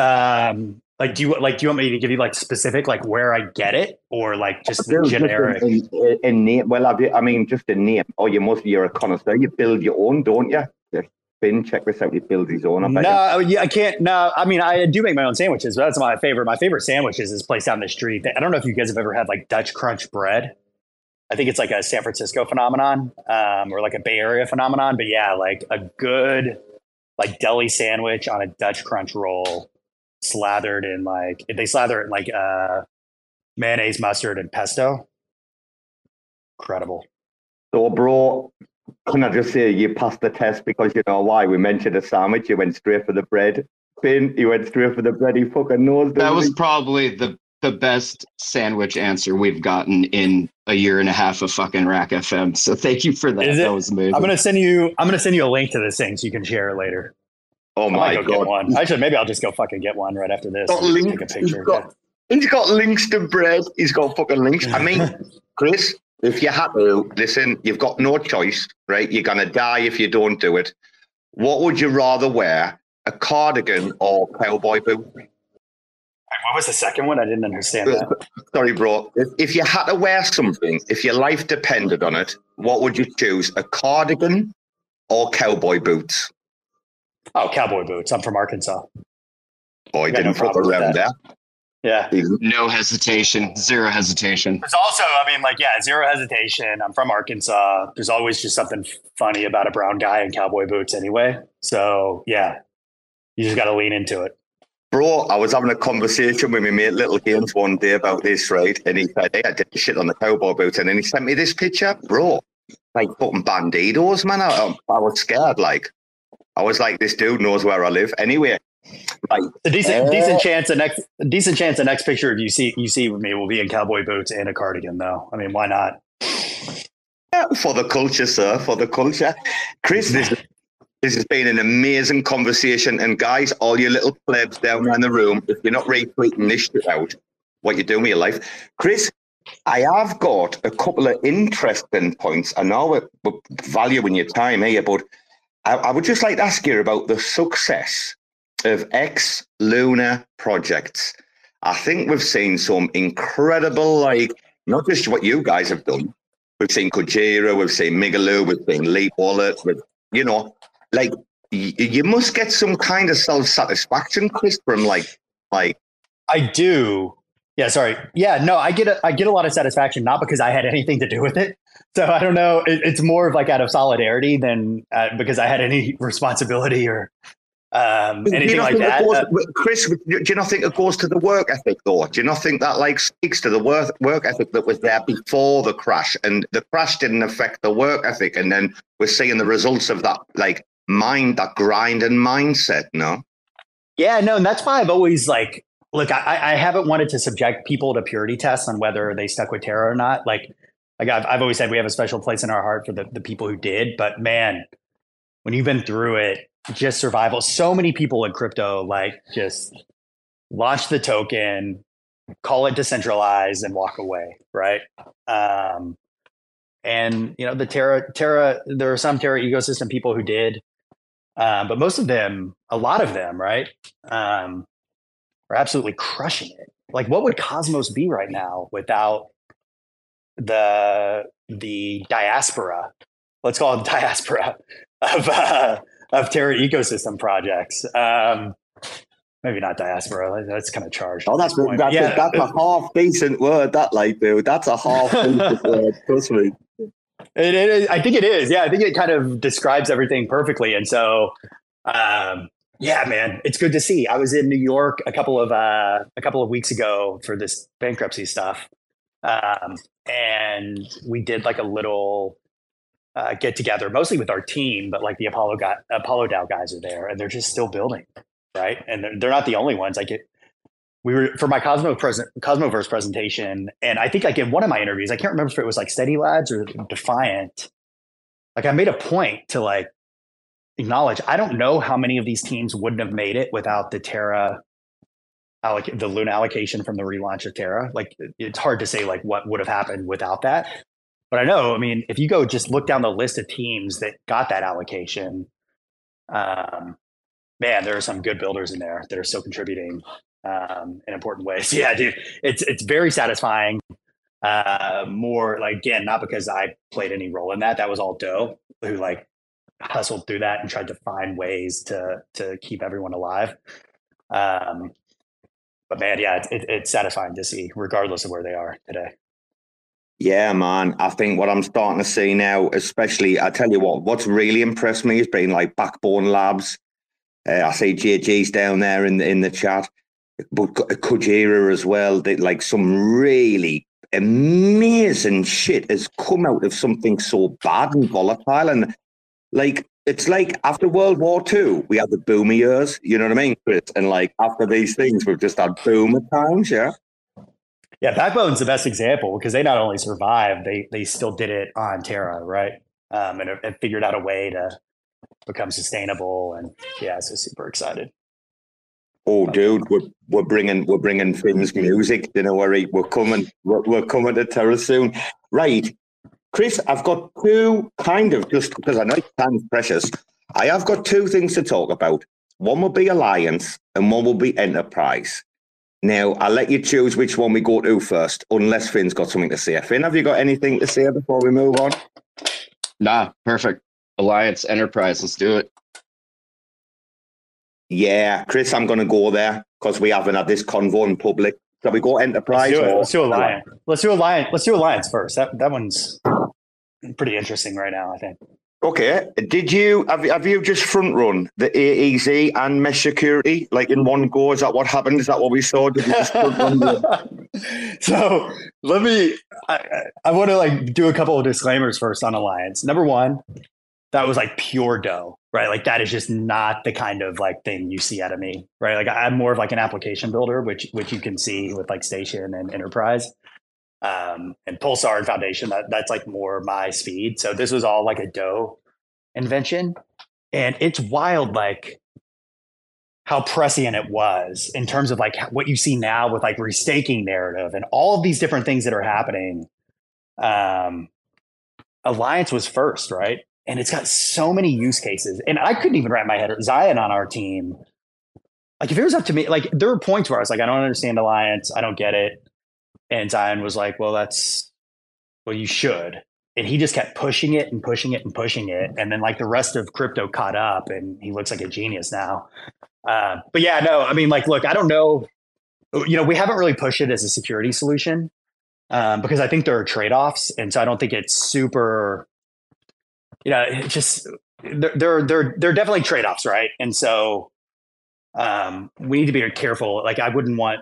you want me to give you like specific like where I get it, or like just the generic? In name. Well, just a name. Oh, you're a connoisseur. You build your own, don't you? Finn, check this out. You build his own. I can't. No, I do make my own sandwiches, but that's my favorite. My favorite sandwiches is this place down the street. I don't know if you guys have ever had like Dutch crunch bread. I think it's like a San Francisco phenomenon, or like a Bay Area phenomenon. But yeah, like a good like deli sandwich on a Dutch crunch roll, slathered in like, they slather it in like mayonnaise, mustard, and pesto. Incredible. So bro, can I just say you passed the test, because you know why? We mentioned a sandwich, you went straight for the bread. Finn, you went straight for the bread, he fucking knows. That was probably the best sandwich answer we've gotten in a year and a half of fucking Rack FM. So thank you for that. That was amazing. I'm gonna send you a link to this thing so you can share it later. Oh my God! Get one. Maybe I'll just go fucking get one right after this. Take a picture. He's got links to bread. He's got fucking links. Chris, if you had to listen, you've got no choice, right? You're gonna die if you don't do it. What would you rather wear, a cardigan or cowboy boot? What was the second one? I didn't understand that. Sorry, bro. If you had to wear something, if your life depended on it, what would you choose? A cardigan or cowboy boots? Oh, cowboy boots. I'm from Arkansas. Boy, didn't put the rem there. Yeah. No hesitation. Zero hesitation. There's also, zero hesitation. I'm from Arkansas. There's always just something funny about a brown guy in cowboy boots anyway. So, yeah, you just got to lean into it. Bro, I was having a conversation with my mate Little Games one day about this, right? And he said, hey, I did shit on the cowboy boots. And then he sent me this picture, bro. Like fucking bandidos, man. I was scared. Like, I was like, this dude knows where I live. Anyway, like a decent chance. The next picture of you see with me will be in cowboy boots and a cardigan, though. Why not? Yeah, for the culture, sir. For the culture, Chris. This has been an amazing conversation. And guys, all you little plebs down in the room, if you're not retweeting this shit out, what you're doing with your life. Chris, I have got a couple of interesting points. I know we're valuing your time here, but I would just like to ask you about the success of ex-lunar projects. I think we've seen some incredible, like, not just what you guys have done. We've seen Kujira, we've seen Migaloo, we've seen Leap Wallet, with, you know, like, you must get some kind of self-satisfaction, Chris, from like. I do. Yeah, sorry. Yeah, no, I get a lot of satisfaction, not because I had anything to do with it. So I don't know. It's more of like out of solidarity than because I had any responsibility or anything like that. Chris, do you not think it goes to the work ethic, though? Do you not think that like speaks to the work ethic that was there before the crash, and the crash didn't affect the work ethic, and then we're seeing the results of that like mind, that grind and mindset, no? Yeah, no, and that's why I've always like, look, I haven't wanted to subject people to purity tests on whether they stuck with Terra or not. Like I've always said, we have a special place in our heart for the people who did. But man, when you've been through it, just survival. So many people in crypto, like, just launch the token, call it decentralized, and walk away, right? And you know, the Terra, there are some Terra ecosystem people who did, but most of them, a lot of them, right, are absolutely crushing it. Like, what would Cosmos be right now without the diaspora, let's call it the diaspora of Terra ecosystem projects? Maybe not diaspora, that's kind of charged. Oh, that's a half decent word, that, like, dude. That's a half decent word, trust me. It is. I think it is. Yeah, I think it kind of describes everything perfectly. And so yeah, man, it's good to see. I was in New York a couple of weeks ago for this bankruptcy stuff. And we did like a little get together, mostly with our team, but like the Apollo DAO guys are there, and they're just still building, right? And they're not the only ones. We were for my Cosmoverse presentation, and I think like in one of my interviews, I can't remember if it was like Steady Labs or Defiant. Like, I made a point to like acknowledge, I don't know how many of these teams wouldn't have made it without the Terra. The Luna allocation from the relaunch of Terra, like, it's hard to say like what would have happened without that. But I know, I mean, if you go just look down the list of teams that got that allocation, man, there are some good builders in there that are still contributing in important ways. So yeah, dude, it's very satisfying. More like, again, not because I played any role in that. That was all Doe who like hustled through that and tried to find ways to keep everyone alive. But man, yeah, it's satisfying to see, regardless of where they are today. Yeah, man. I think what I'm starting to see now, especially, I tell you what's really impressed me has been like Backbone Labs. I see JG's down there in the chat, but Kujira as well. They, like, some really amazing shit has come out of something so bad and volatile. And like, it's like after World War II, we had the boomer years, you know what I mean, Chris? And like after these things, we've just had boomer times, yeah? Yeah, Backbone's the best example because they not only survived, they still did it on Terra, right? And it figured out a way to become sustainable. And yeah, so super excited. Oh, dude, we're bringing Finn's music. Don't worry, we're coming to Terra soon, right? Chris, I've got two kind of, just because I know time's precious, I have got two things to talk about. One will be Alliance and one will be Enterprise. Now, I'll let you choose which one we go to first, unless Finn's got something to say. Finn, have you got anything to say before we move on? Nah, perfect. Alliance, Enterprise, let's do it. Yeah, Chris, I'm going to go there because we haven't had this convo in public. Shall we go Enterprise? Let's do Alliance first. That one's pretty interesting right now, I think. Okay. Did you have you just front run the AEZ and mesh security like in one go? Is that what happened? Is that what we saw? Did you just front run the... So let me. I want to like do a couple of disclaimers first on Alliance. Number one, that was like pure Doe, right? Like that is just not the kind of like thing you see out of me, right? Like I'm more of like an application builder, which you can see with like Station and Enterprise. And Pulsar and Foundation, that's like more my speed. So this was all like a Doe invention. And it's wild, like how prescient it was in terms of like what you see now with like restaking narrative and all of these different things that are happening. Alliance was first, right? And it's got so many use cases. And I couldn't even wrap my head around Zion on our team. Like, if it was up to me, like, there were points where I was like, I don't understand Alliance. I don't get it. And Zion was like, well, you should. And he just kept pushing it and pushing it and pushing it. And then, like, the rest of crypto caught up and he looks like a genius now. But yeah, no, I mean, like, look, I don't know. You know, we haven't really pushed it as a security solution because I think there are trade-offs. And so I don't think it's super, you know, it just, there are definitely trade-offs, right? And so we need to be careful. Like, I wouldn't want,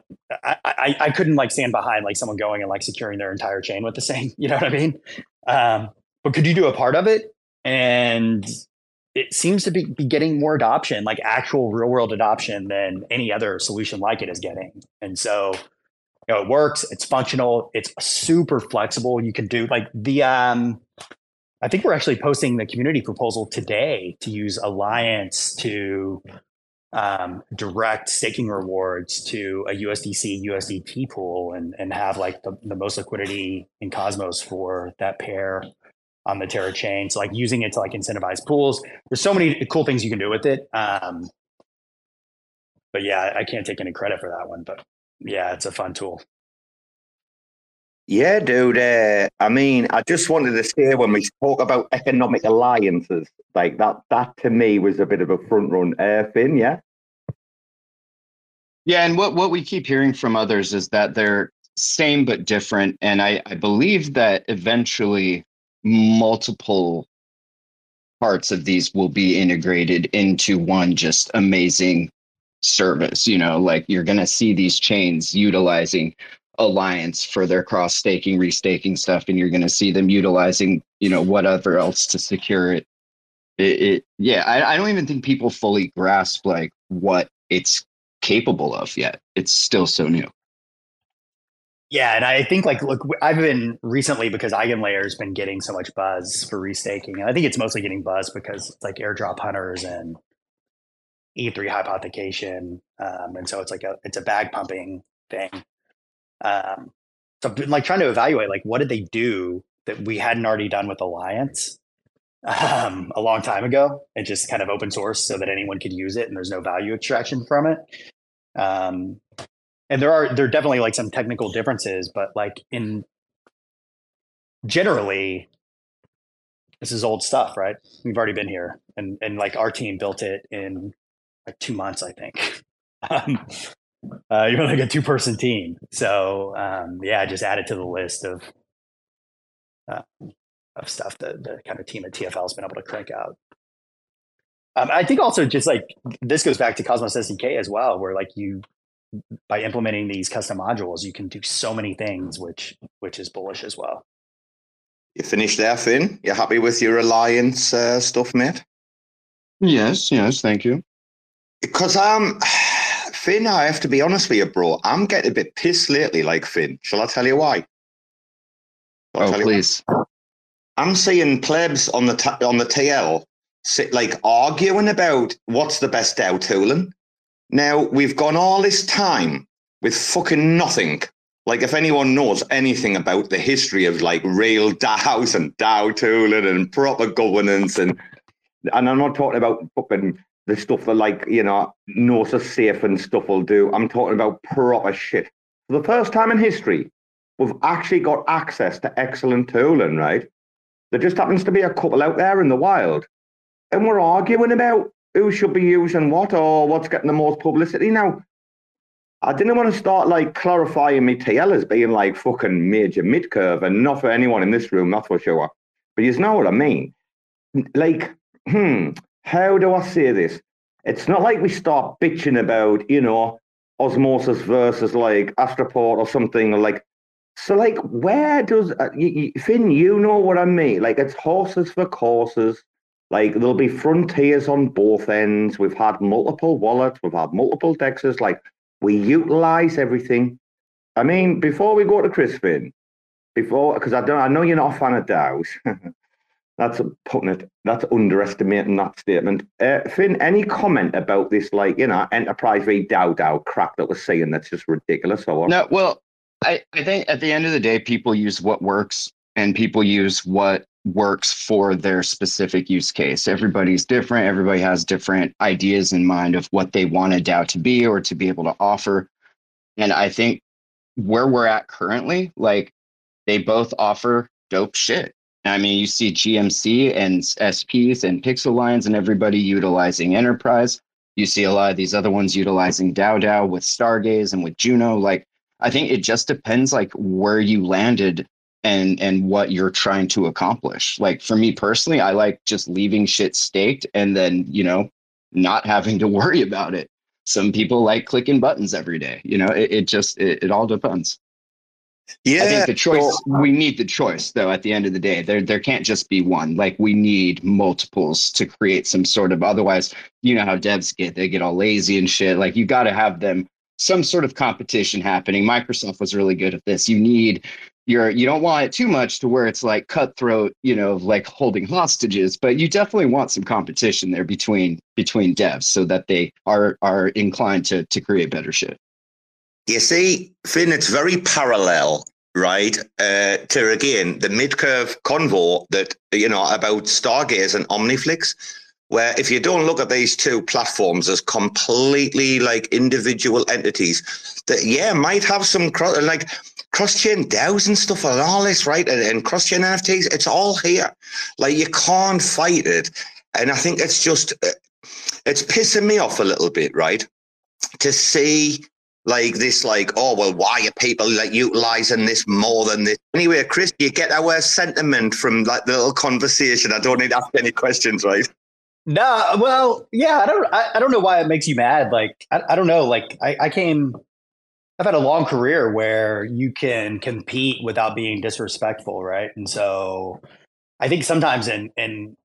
I couldn't like stand behind like someone going and like securing their entire chain with the same, you know what I mean? But could you do a part of it? And it seems to be getting more adoption, like actual real world adoption than any other solution like it is getting. And so, you know, it works, it's functional, it's super flexible. You can do like the, I think we're actually posting the community proposal today to use Alliance to direct staking rewards to a USDC, USDT pool and have like the most liquidity in Cosmos for that pair on the Terra chain. So like using it to like incentivize pools. There's so many cool things you can do with it. But yeah, I can't take any credit for that one, but yeah, it's a fun tool. Yeah, dude. I mean, I just wanted to say when we spoke about economic alliances, like that to me was a bit of a front run. Finn, yeah? Yeah, and what we keep hearing from others is that they're same but different. And I believe that eventually multiple parts of these will be integrated into one just amazing service. You know, like you're going to see these chains utilizing Alliance for their cross staking, restaking stuff, and you're going to see them utilizing, you know, whatever else to secure it. I don't even think people fully grasp like what it's capable of yet. It's still so new. Yeah, and I think like, look, I've been recently because EigenLayer has been getting so much buzz for restaking, and I think it's mostly getting buzz because it's like airdrop hunters and E3 hypothecation, and so it's like it's a bag pumping thing. So I've been like trying to evaluate, like, what did they do that we hadn't already done with Alliance a long time ago? It just kind of open source so that anyone could use it and there's no value extraction from it. And there are definitely like some technical differences, but like in generally, this is old stuff, right? We've already been here and like our team built it in like 2 months, I think. You're like a two-person team, so yeah, just add it to the list of stuff that the kind of team at TFL has been able to crank out. I think also just like this goes back to Cosmos SDK as well, where like you by implementing these custom modules, you can do so many things, which is bullish as well. You finished there, Finn? You're happy with your Alliance stuff, mate? Yes, thank you. Because Finn, I have to be honest with you, bro. I'm getting a bit pissed lately, like Finn. Shall I tell you why? Please. Why? I'm seeing plebs on the TL sit like arguing about what's the best DAO tooling. Now we've gone all this time with fucking nothing. Like if anyone knows anything about the history of like real DAOs and DAO tooling and proper governance and I'm not talking about fucking the stuff that, like, you know, Gnosis safe and stuff will do. I'm talking about proper shit. For the first time in history, we've actually got access to excellent tooling, right? There just happens to be a couple out there in the wild. And we're arguing about who should be using what or what's getting the most publicity. Now, I didn't want to start, like, clarifying me TL as being, like, fucking major mid-curve, and not for anyone in this room, that's for sure. But you know what I mean. Like, how do I say this? It's not like we start bitching about, you know, Osmosis versus like Astroport or something like. So like, where does Finn? You know what I mean? Like, it's horses for courses. Like, there'll be frontiers on both ends. We've had multiple wallets. We've had multiple dexes. Like, we utilize everything. I mean, before we go to Chris, Finn, because I know you're not a fan of DAOs. That's putting it. That's underestimating that statement. Finn, any comment about this, like, you know, Enterprise v. DAO crap that we're seeing? That's just ridiculous. Or no, well, I think at the end of the day, people use what works and people use what works for their specific use case. Everybody's different. Everybody has different ideas in mind of what they want a DAO to be or to be able to offer. And I think where we're at currently, like, they both offer dope shit. I mean, you see GMC and SPs and Pixel Lines and everybody utilizing Enterprise. You see a lot of these other ones utilizing DAO with Stargaze and with Juno. Like, I think it just depends, like, where you landed and what you're trying to accomplish. Like, for me personally, I like just leaving shit staked and then, you know, not having to worry about it. Some people like clicking buttons every day. You know, it all depends. Yeah, I think the choice, we need the choice, though, at the end of the day. There can't just be one. Like, we need multiples to create some sort of, otherwise, you know how devs get, they get all lazy and shit. Like, you got to have them, some sort of competition happening. Microsoft was really good at this. You need your, you don't want it too much to where it's like cutthroat, you know, like holding hostages, but you definitely want some competition there between devs so that they are inclined to create better shit. You see, Finn, it's very parallel, right, to, again, the mid-curve convo that, you know, about Stargaze and Omniflix, where if you don't look at these two platforms as completely, like, individual entities that, yeah, might have some, like, cross-chain DAOs and stuff and all this, right, and cross-chain NFTs, it's all here. Like, you can't fight it. And I think it's just, it's pissing me off a little bit, right, to see... like this, like, oh, well, why are people like utilizing this more than this? Anyway, Chris, you get our sentiment from like the little conversation. I don't need to ask any questions, right? No, well, yeah, I don't know why it makes you mad. Like, I don't know. Like, I've had a long career where you can compete without being disrespectful, right? And so I think sometimes in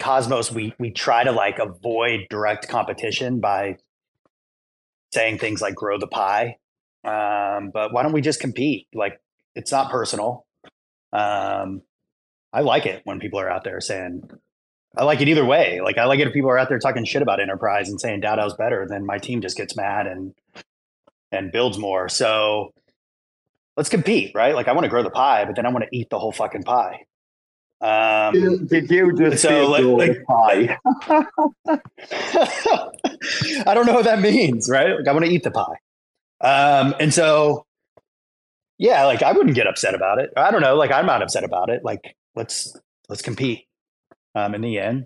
Cosmos, we try to like avoid direct competition by saying things like grow the pie. But why don't we just compete? Like, it's not personal. I like it when people are out there saying, I like it either way. Like, I like it if people are out there talking shit about Enterprise and saying Dowdow's better, then my team just gets mad and builds more. So let's compete, right? Like, I want to grow the pie, but then I want to eat the whole fucking pie. Did you just so like pie? I don't know what that means, right? Like, I want to eat the pie. And so, yeah, like, I wouldn't get upset about it. I don't know. Like, I'm not upset about it. Like, let's compete in the end.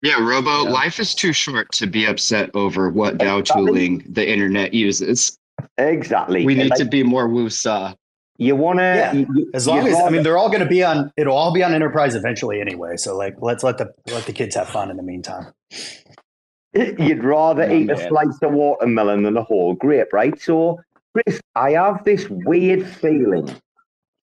Yeah, Robo, you know? Life is too short to be upset over what DAO tooling the internet uses. Exactly. We need to be more woosah. You want to, as long as, I mean, they're all going to be on, it'll all be on Enterprise eventually anyway. So like, let's let the kids have fun in the meantime. You'd rather eat a slice of watermelon than a whole grape, right? So Chris, I have this weird feeling.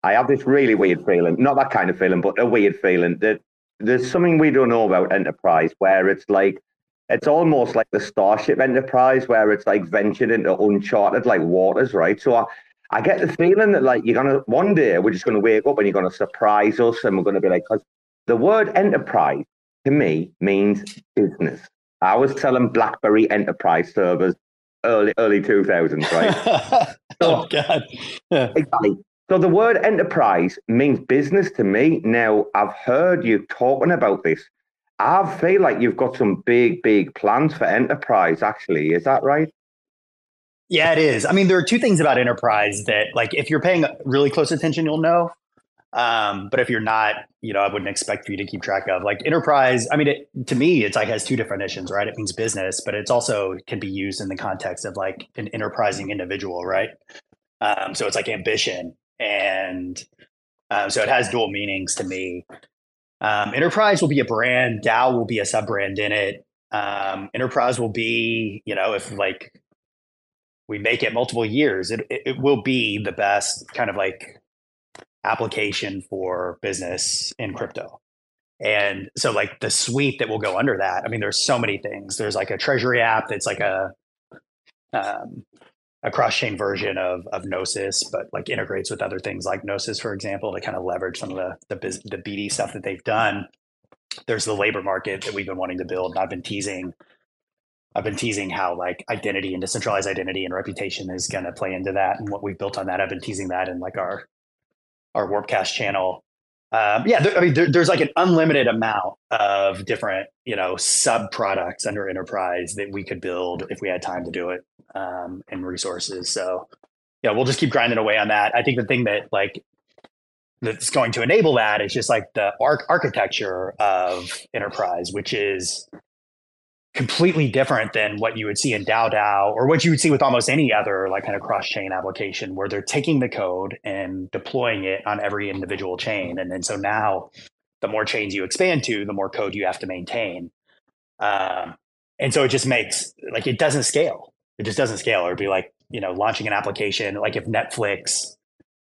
I have this really weird feeling, not that kind of feeling, but a weird feeling that there's something we don't know about Enterprise where it's like, it's almost like the Starship Enterprise where it's like ventured into uncharted like waters, right? So I get the feeling that like you're gonna one day we're just gonna wake up and you're gonna surprise us and we're gonna be like, because the word enterprise to me means business. I was telling BlackBerry Enterprise servers early 2000s, right? Oh God! Yeah. Exactly. So the word enterprise means business to me. Now I've heard you talking about this. I feel like you've got some big plans for enterprise. Actually, is that right? Yeah, it is. I mean, there are two things about enterprise that, like, if you're paying really close attention, you'll know. But if you're not, you know, I wouldn't expect for you to keep track of. Like, enterprise, I mean, to me, it's like has two definitions, right? It means business, but it's also can be used in the context of like an enterprising individual, right? So it's like ambition. And so it has dual meanings to me. Enterprise will be a brand. DAO will be a sub-brand in it. Enterprise will be, you know, if like, we make it multiple years, it will be the best kind of like application for business in crypto. And so like the suite that will go under that, I mean, there's so many things. There's like a treasury app that's like a cross-chain version of Gnosis, but like integrates with other things like Gnosis, for example, to kind of leverage some of the BD stuff that they've done. There's the labor market that we've been wanting to build, and I've been teasing how like identity and decentralized identity and reputation is going to play into that and what we've built on that. I've been teasing that in like our Warpcast channel. There's like an unlimited amount of different, sub products under Enterprise that we could build if we had time to do it, and resources. So yeah, we'll just keep grinding away on that. I think the thing that that's going to enable that is just like the architecture of Enterprise, which is completely different than what you would see in DAO or what you would see with almost any other kind of cross-chain application, where they're taking the code and deploying it on every individual chain. And then so now the more chains you expand to, the more code you have to maintain. And so it just makes it doesn't scale. It just doesn't scale. It'd be launching an application, if Netflix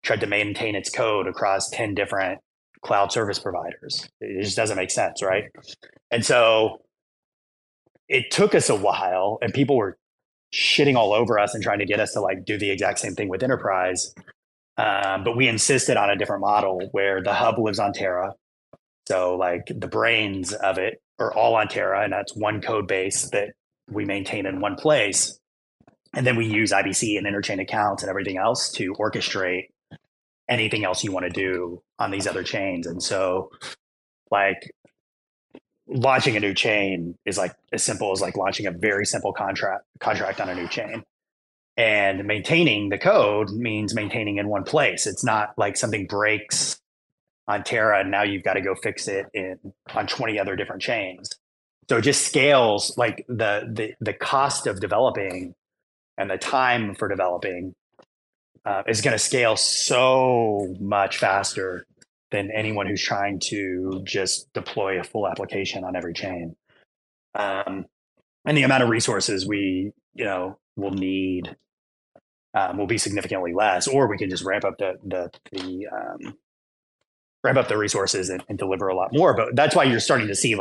tried to maintain its code across 10 different cloud service providers. It just doesn't make sense, right? And so it took us a while, and people were shitting all over us and trying to get us to do the exact same thing with Enterprise. But we insisted on a different model where the hub lives on Terra. So the brains of it are all on Terra, and that's one code base that we maintain in one place. And then we use IBC and interchain accounts and everything else to orchestrate anything else you want to do on these other chains. And so launching a new chain is as simple as launching a very simple contract on a new chain, and maintaining the code means maintaining in one place. It's not something breaks on Terra and now you've got to go fix it on 20 other different chains. So it just scales the cost of developing and the time for developing is going to scale so much faster than anyone who's trying to just deploy a full application on every chain. And the amount of resources we, will need will be significantly less, or we can just ramp up the resources and deliver a lot more. But that's why you're starting to see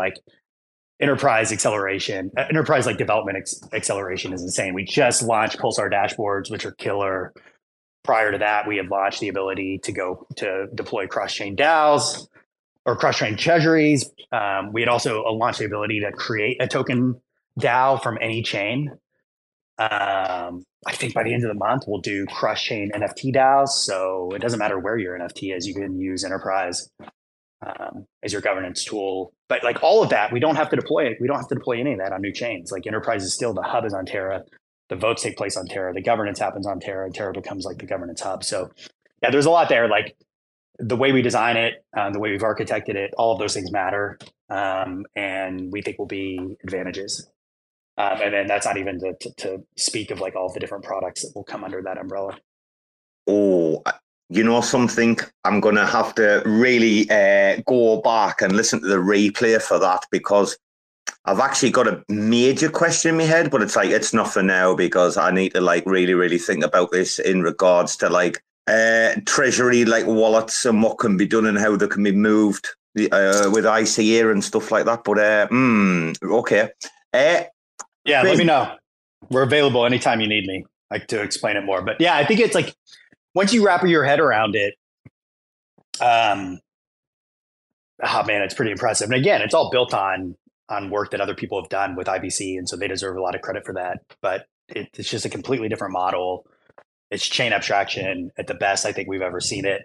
Enterprise acceleration, Enterprise development acceleration is insane. We just launched Pulsar dashboards, which are killer. Prior to that, we had launched the ability to go to deploy cross-chain DAOs or cross-chain treasuries. We had also launched the ability to create a token DAO from any chain. I think by the end of the month, we'll do cross-chain NFT DAOs. So it doesn't matter where your NFT is, you can use Enterprise as your governance tool. But all of that, we don't have to deploy it. We don't have to deploy any of that on new chains. Enterprise is still, the hub is on Terra. The votes take place on Terra. The governance happens on Terra, and Terra becomes the governance hub. So yeah, there's a lot there. The way we design it, the way we've architected it, all of those things matter. And we think will be advantages. And then that's not even to speak of all of the different products that will come under that umbrella. Oh, you know something? I'm going to have to really go back and listen to the replay for that, because I've actually got a major question in my head, but it's not for now, because I need to really, really think about this in regards to treasury, wallets and what can be done and how they can be moved with ICA and stuff like that. But, okay. Yeah, let me know. We're available anytime you need me, to explain it more. But yeah, I think it's once you wrap your head around it, oh man, it's pretty impressive. And again, it's all built on work that other people have done with IBC. And so they deserve a lot of credit for that, but it's just a completely different model. It's chain abstraction at the best I think we've ever seen it.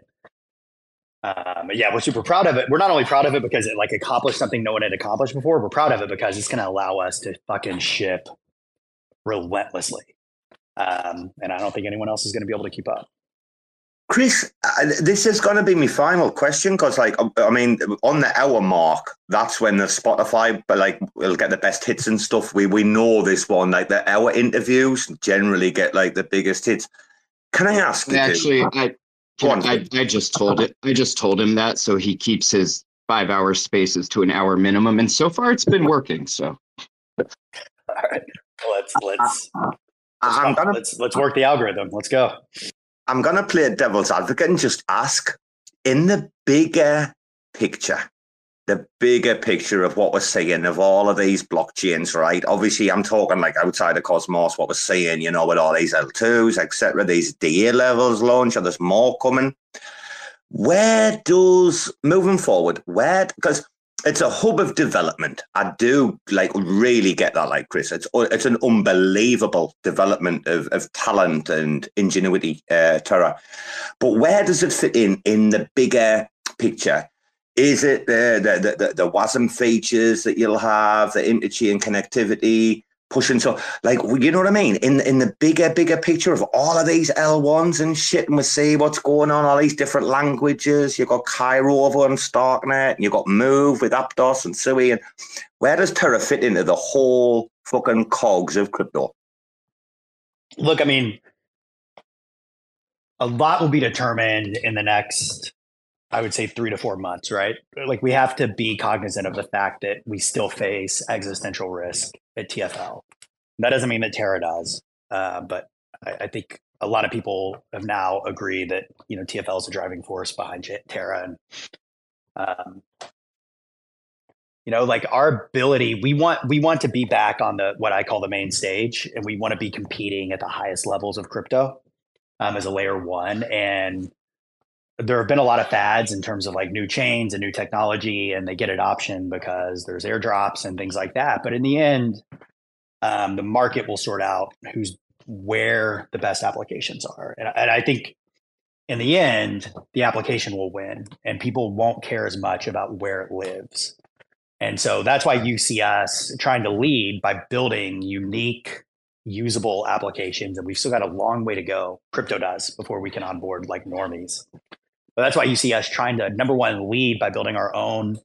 Yeah, we're super proud of it. We're not only proud of it because it accomplished something no one had accomplished before. We're proud of it because it's going to allow us to fucking ship relentlessly. And I don't think anyone else is going to be able to keep up. Chris, this is going to be my final question, because, on the hour mark, that's when the Spotify, we'll get the best hits and stuff. We know this one. The hour interviews generally get the biggest hits. Can I ask? Actually, I just told him that, so he keeps his 5-hour spaces to an hour minimum, and so far it's been working. So, all right, let's work the algorithm. Let's go. I'm going to play devil's advocate and just ask, in the bigger picture of what we're seeing of all of these blockchains, right? Obviously, I'm talking outside of Cosmos, what we're seeing, with all these L2s, etc., these DA levels launch, and there's more coming. Moving forward, because it's a hub of development. I do really get that, Chris. It's an unbelievable development of talent and ingenuity, Terra. But where does it fit in the bigger picture? Is it the WASM features that you'll have, the interchain connectivity, pushing? So, like, you know what I mean? In the bigger picture of all of these L1s and shit, and we see what's going on, all these different languages. You've got Cairo over on Starknet, and you've got Move with Aptos and Sui. And where does Terra fit into the whole fucking cogs of crypto? Look, I mean, a lot will be determined in the next, I would say, 3 to 4 months, right? Like, we have to be cognizant of the fact that we still face existential risk at TFL. That doesn't mean that Terra does, but I think a lot of people have now agreed that, you know, TFL is the driving force behind Terra. And, you know, like, our ability, we want to be back on the, what I call the main stage, and we want to be competing at the highest levels of crypto as a layer one. And there have been a lot of fads in terms of like new chains and new technology, and they get adoption because there's airdrops and things like that. But in the end, the market will sort out where the best applications are. And I think in the end, the application will win, and people won't care as much about where it lives. And so that's why you see us trying to lead by building unique, usable applications. And we've still got a long way to go. Crypto does, before we can onboard like normies. But that's why you see us trying to, number one, lead by building our own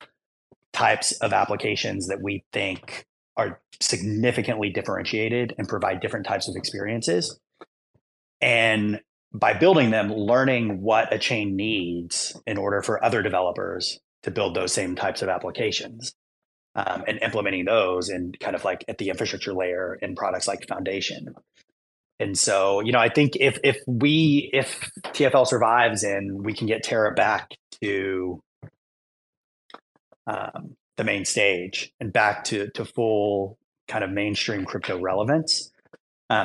types of applications that we think are significantly differentiated and provide different types of experiences. And by building them, learning what a chain needs in order for other developers to build those same types of applications, and implementing those in kind of like at the infrastructure layer in products like Foundation. And so, you know, I think if TFL survives and we can get Terra back to the main stage and back to full kind of mainstream crypto relevance,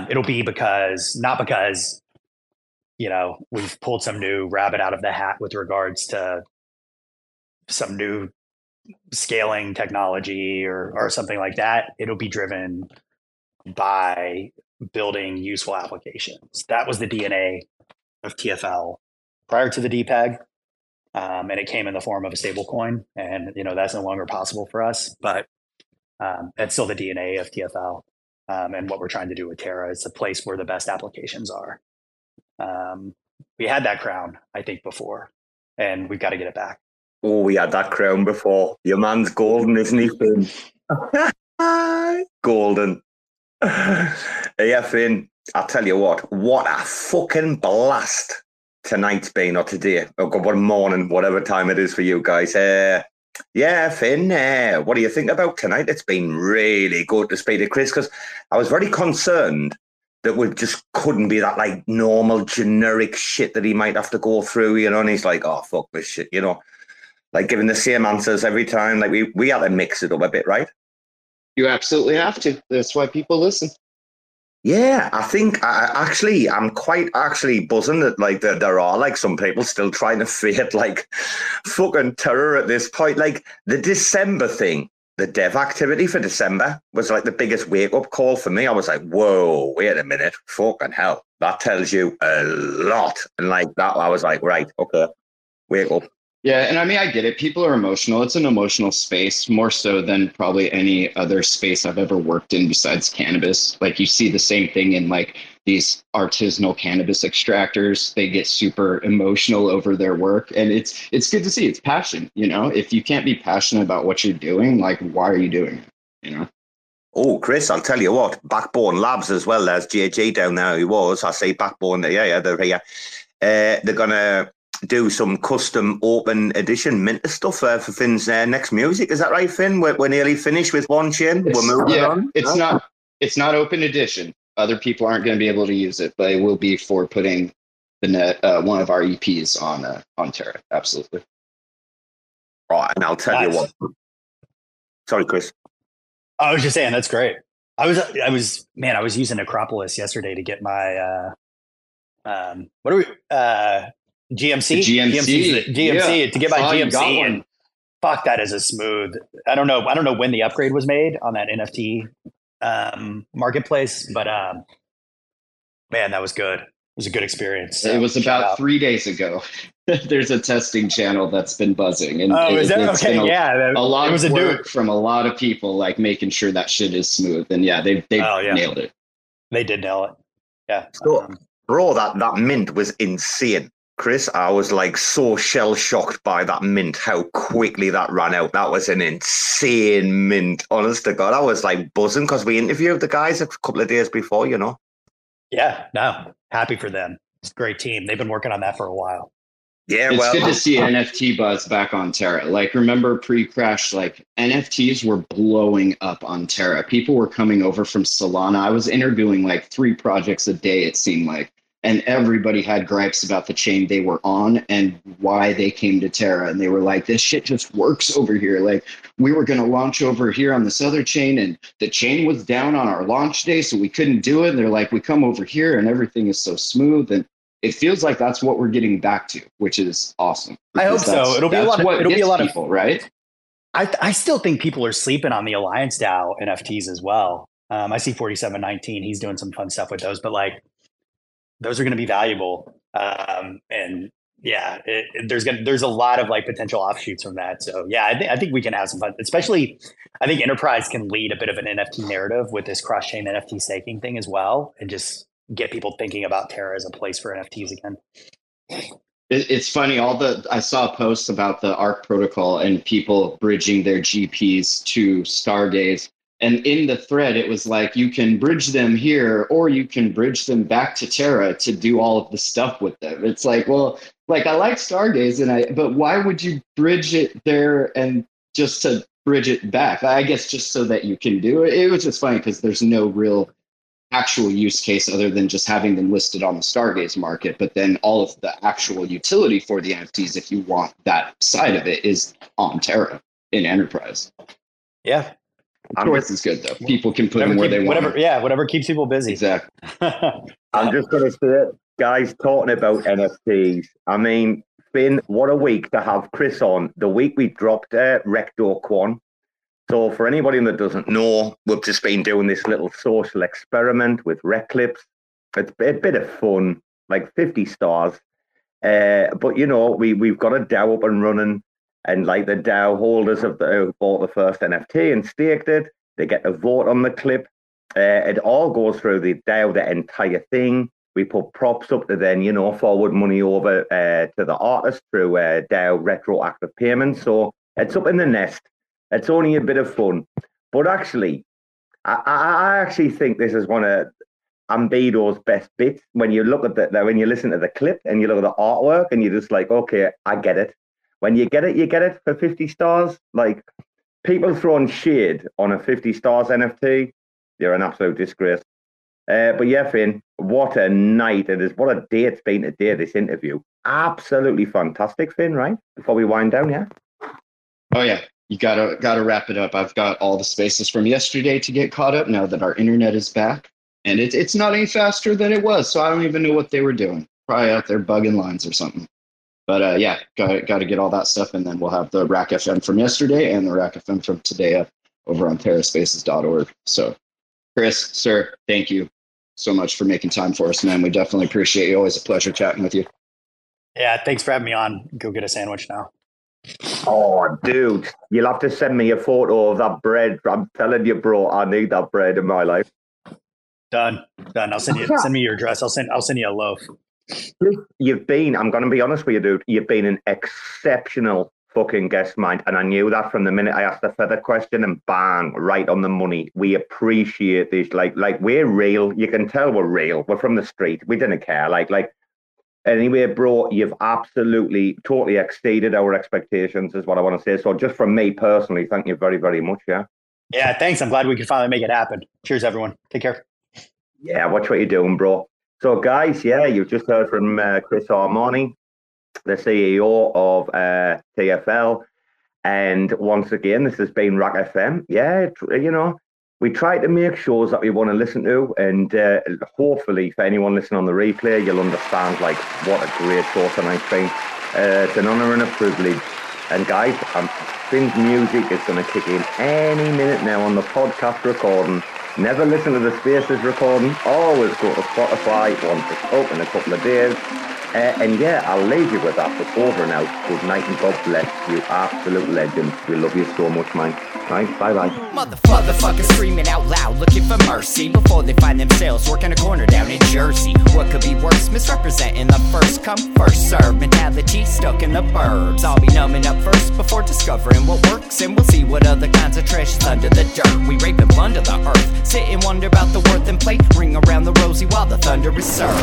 it'll be because, you know, we've pulled some new rabbit out of the hat with regards to some new scaling technology or something like that. It'll be driven by building useful applications. That was the DNA of TFL prior to the DPEG, and it came in the form of a stable coin. And, you know, that's no longer possible for us, but that's still the DNA of TFL. And what we're trying to do with Terra is the place where the best applications are. We had that crown, I think, before, and we've got to get it back. Oh, we had that crown before. Your man's golden, isn't he, Finn? Golden. Yeah, Finn, I'll tell you what a fucking blast tonight's been, or today. Oh, God, what morning, whatever time it is for you guys. Yeah, Finn, what do you think about tonight? It's been really good to speak to Chris, because I was very concerned that we just couldn't be that, like, normal, generic shit that he might have to go through, you know, and he's like, oh, fuck this shit, you know. Like, giving the same answers every time, like we have to mix it up a bit, right? You absolutely have to. That's why people listen. Yeah, I think I'm quite actually buzzing that, like, there are, like, some people still trying to feed, like, fucking terror at this point. Like, the December thing, the dev activity for December was, like, the biggest wake-up call for me. I was like, whoa, wait a minute, fucking hell. That tells you a lot. And, like, that, I was like, right, okay, wake up. Yeah, and I mean, I get it. People are emotional. It's an emotional space, more so than probably any other space I've ever worked in besides cannabis. Like, you see the same thing in, like, these artisanal cannabis extractors. They get super emotional over their work, and it's good to see. It's passion, you know? If you can't be passionate about what you're doing, like, why are you doing it, you know? Oh, Chris, I'll tell you what, Backbone Labs as well. There's JJ down there. He was. I say Backbone. Yeah, they're here. They're going to do some custom open edition mint stuff for Finn's next music. Is that right, Finn? We're nearly finished with one chain. We're moving on. It's not open edition. Other people aren't going to be able to use it, but it will be for putting the one of our EPs on Terra. Absolutely. Right, and I'll tell you what. Sorry, Chris. I was just saying that's great. I was using Acropolis yesterday to get my GMC yeah. To get my GMC, and fuck, that is a smooth. I don't know when the upgrade was made on that NFT marketplace, but man, that was good. was a good experience. So it was about 3 days ago. There's a testing channel that's been buzzing, and it was a lot of work from a lot of people, like making sure that shit is smooth. And yeah, they nailed it. They did nail it. Yeah. So, bro, that mint was insane. Chris, I was like so shell shocked by that mint, how quickly that ran out. That was an insane mint. Honest to God, I was like buzzing because we interviewed the guys a couple of days before, you know? Yeah, no, happy for them. It's a great team. They've been working on that for a while. Yeah, it's good to see NFT buzz back on Terra. Like, remember pre-crash, like NFTs were blowing up on Terra. People were coming over from Solana. I was interviewing like 3 projects a day, it seemed like. And everybody had gripes about the chain they were on and why they came to Terra. And they were like, this shit just works over here. Like, we were going to launch over here on this other chain, and the chain was down on our launch day, so we couldn't do it. And they're like, we come over here and everything is so smooth. And it feels like that's what we're getting back to, which is awesome. I hope so. It'll be a lot of people, right? I still think people are sleeping on the Alliance DAO NFTs as well. I see 4719. He's doing some fun stuff with those, but like, those are going to be valuable. And yeah, there's a lot of like potential offshoots from that. So yeah, I think we can have some fun, especially I think Enterprise can lead a bit of an NFT narrative with this cross-chain NFT staking thing as well, and just get people thinking about Terra as a place for NFTs again. It's funny. I saw posts about the ARC protocol and people bridging their GPs to Stargaze. And in the thread, it was like, you can bridge them here, or you can bridge them back to Terra to do all of the stuff with them. It's like, well, like, I like Stargaze, but why would you bridge it there and just to bridge it back? I guess just so that you can do it. It was just funny because there's no real actual use case other than just having them listed on the Stargaze market. But then all of the actual utility for the NFTs, if you want that side of it, is on Terra in Enterprise. Yeah. This is good though. People can put them where they want. Yeah, whatever keeps people busy. Exactly. I'm just going to say it, guys. Talking about NFTs, I mean, Finn, what a week to have Chris on. The week we dropped Recto Quan. So for anybody that doesn't know, we've just been doing this little social experiment with Reclips. It's a bit of fun, like 50 stars. But you know, we've got a DAO up and running. And like the DAO holders of who bought the first NFT and staked it, they get a vote on the clip. It all goes through the DAO, the entire thing. We put props up to then, you know, forward money over to the artist through DAO retroactive payments. So it's up in the nest. It's only a bit of fun. But actually, I actually think this is one of Ambido's best bits. When you look at when you listen to the clip and you look at the artwork and you're just like, okay, I get it. When you get it for 50 stars. Like, people throwing shade on a 50 stars NFT, you're an absolute disgrace. But yeah, Finn, what a night it is. What a day it's been today, this interview. Absolutely fantastic, Finn, right? Before we wind down, yeah? Oh, yeah. You gotta wrap it up. I've got all the spaces from yesterday to get caught up now that our internet is back. And it's not any faster than it was, so I don't even know what they were doing. Probably out there bugging lines or something. But yeah, got to get all that stuff, and then we'll have the Rack FM from yesterday and the Rack FM from today up over on terraspaces.org. So, Chris, sir, thank you so much for making time for us, man. We definitely appreciate you. Always a pleasure chatting with you. Yeah, thanks for having me on. Go get a sandwich now. Oh, dude, you'll have to send me a photo of that bread. I'm telling you, bro, I need that bread in my life. Done. I'll send me your address. I'll send you a loaf. I'm going to be honest with you, dude. You've been an exceptional fucking guest, mind. And I knew that from the minute I asked the Feather question, and bang, right on the money. We appreciate this. Like we're real. You can tell we're real. We're from the street. We didn't care. Like, anyway, bro, you've absolutely, totally exceeded our expectations is what I want to say. So just from me personally, thank you very, very much. Yeah. Yeah. Thanks. I'm glad we could finally make it happen. Cheers, everyone. Take care. Yeah. Watch what you're doing, bro. So, guys, yeah, you've just heard from Chris Amani, the CEO of TFL. And once again, this has been Rack FM. Yeah, you know, we try to make shows that we want to listen to. And hopefully, for anyone listening on the replay, you'll understand, like, what a great show tonight's been. It's an honor and a privilege. And, guys, Finn's music is going to kick in any minute now on the podcast recording. Never listen to the Spaces recording. Always go to Spotify once it's up in a couple of days. And yeah, I'll leave you with that. But over and out. Good night and God bless you. Absolute legends. We love you so much, man. Right, bye-bye. Motherfuckers screaming out loud, looking for mercy before they find themselves working a corner down in Jersey. What could be worse? Misrepresenting the first come, first serve mentality stuck in the burbs. I'll be numbing up first before discovering what works, and we'll see what other kinds of trash is under the dirt. We rape and plunder the earth, sit and wonder about the worth and plate, ring around the rosy while the thunder is served.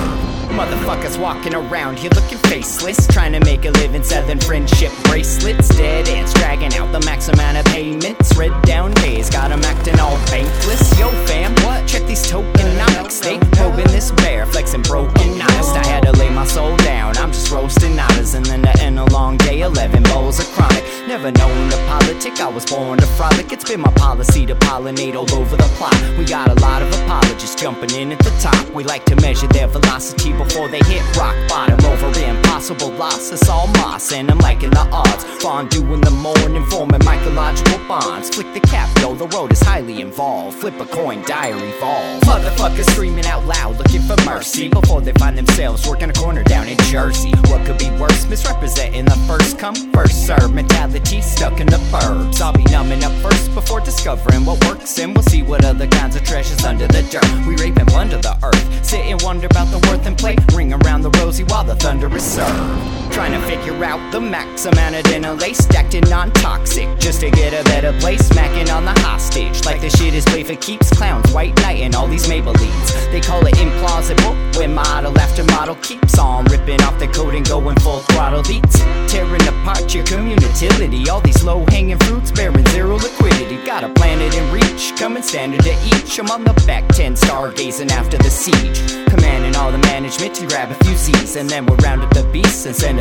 Motherfuckers walking around here looking faceless, trying to make a living selling friendship bracelets. Dead ants dragging out the max amount of payments. Red down days, got them acting all bankless. Yo fam, what? Check these tokenomics. They probing this bear, flexing broken honest. I had to lay my soul down, I'm just roasting honors. And then to end a long day, 11 bowls of chronic. Never known to politic, I was born to frolic. It's been my policy to pollinate all over the plot. We got a lot of apologists jumping in at the top. We like to measure their velocity before they hit rock bottom. Over the impossible loss, it's all moss, and I'm liking the odds. Fondue in the morning, forming mycological bonds. Flick the cap, yo, the road is highly involved. Flip a coin, diary falls. Motherfuckers screaming out loud, looking for mercy before they find themselves working a corner down in Jersey. What could be worse? Misrepresenting the first come, first serve mentality stuck in the burbs. I'll be numbing up first before discovering what works, and we'll see what other kinds of trash is under the dirt. We rape and plunder the earth, sit and wonder about the worth and play, ring around the rosy while the thunder is served. Trying to figure out the max amount of dinner lay, stacked in non-toxic just to get a better place. Smacking on the hostage like this shit is play for keeps. Clowns, white knight, and all these Maybellines. They call it implausible when model after model keeps on ripping off the coat and going full throttle beats, tearing apart your community. All these low-hanging fruits bearing zero liquidity. Got a planet in reach, coming standard to each. I'm on the back 10, stargazing after the siege, commanding all the management to grab a few Z's, and then we'll round up the beasts and send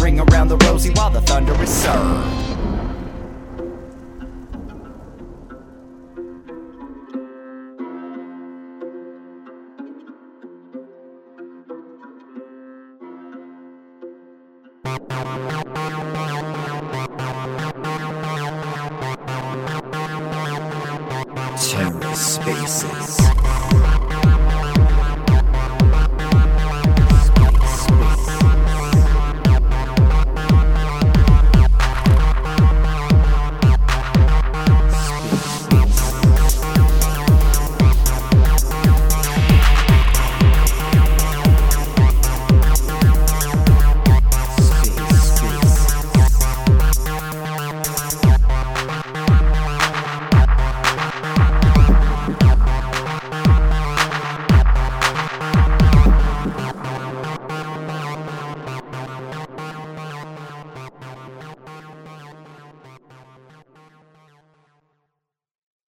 ring around the rosy while the thunder is served. Terra Spaces.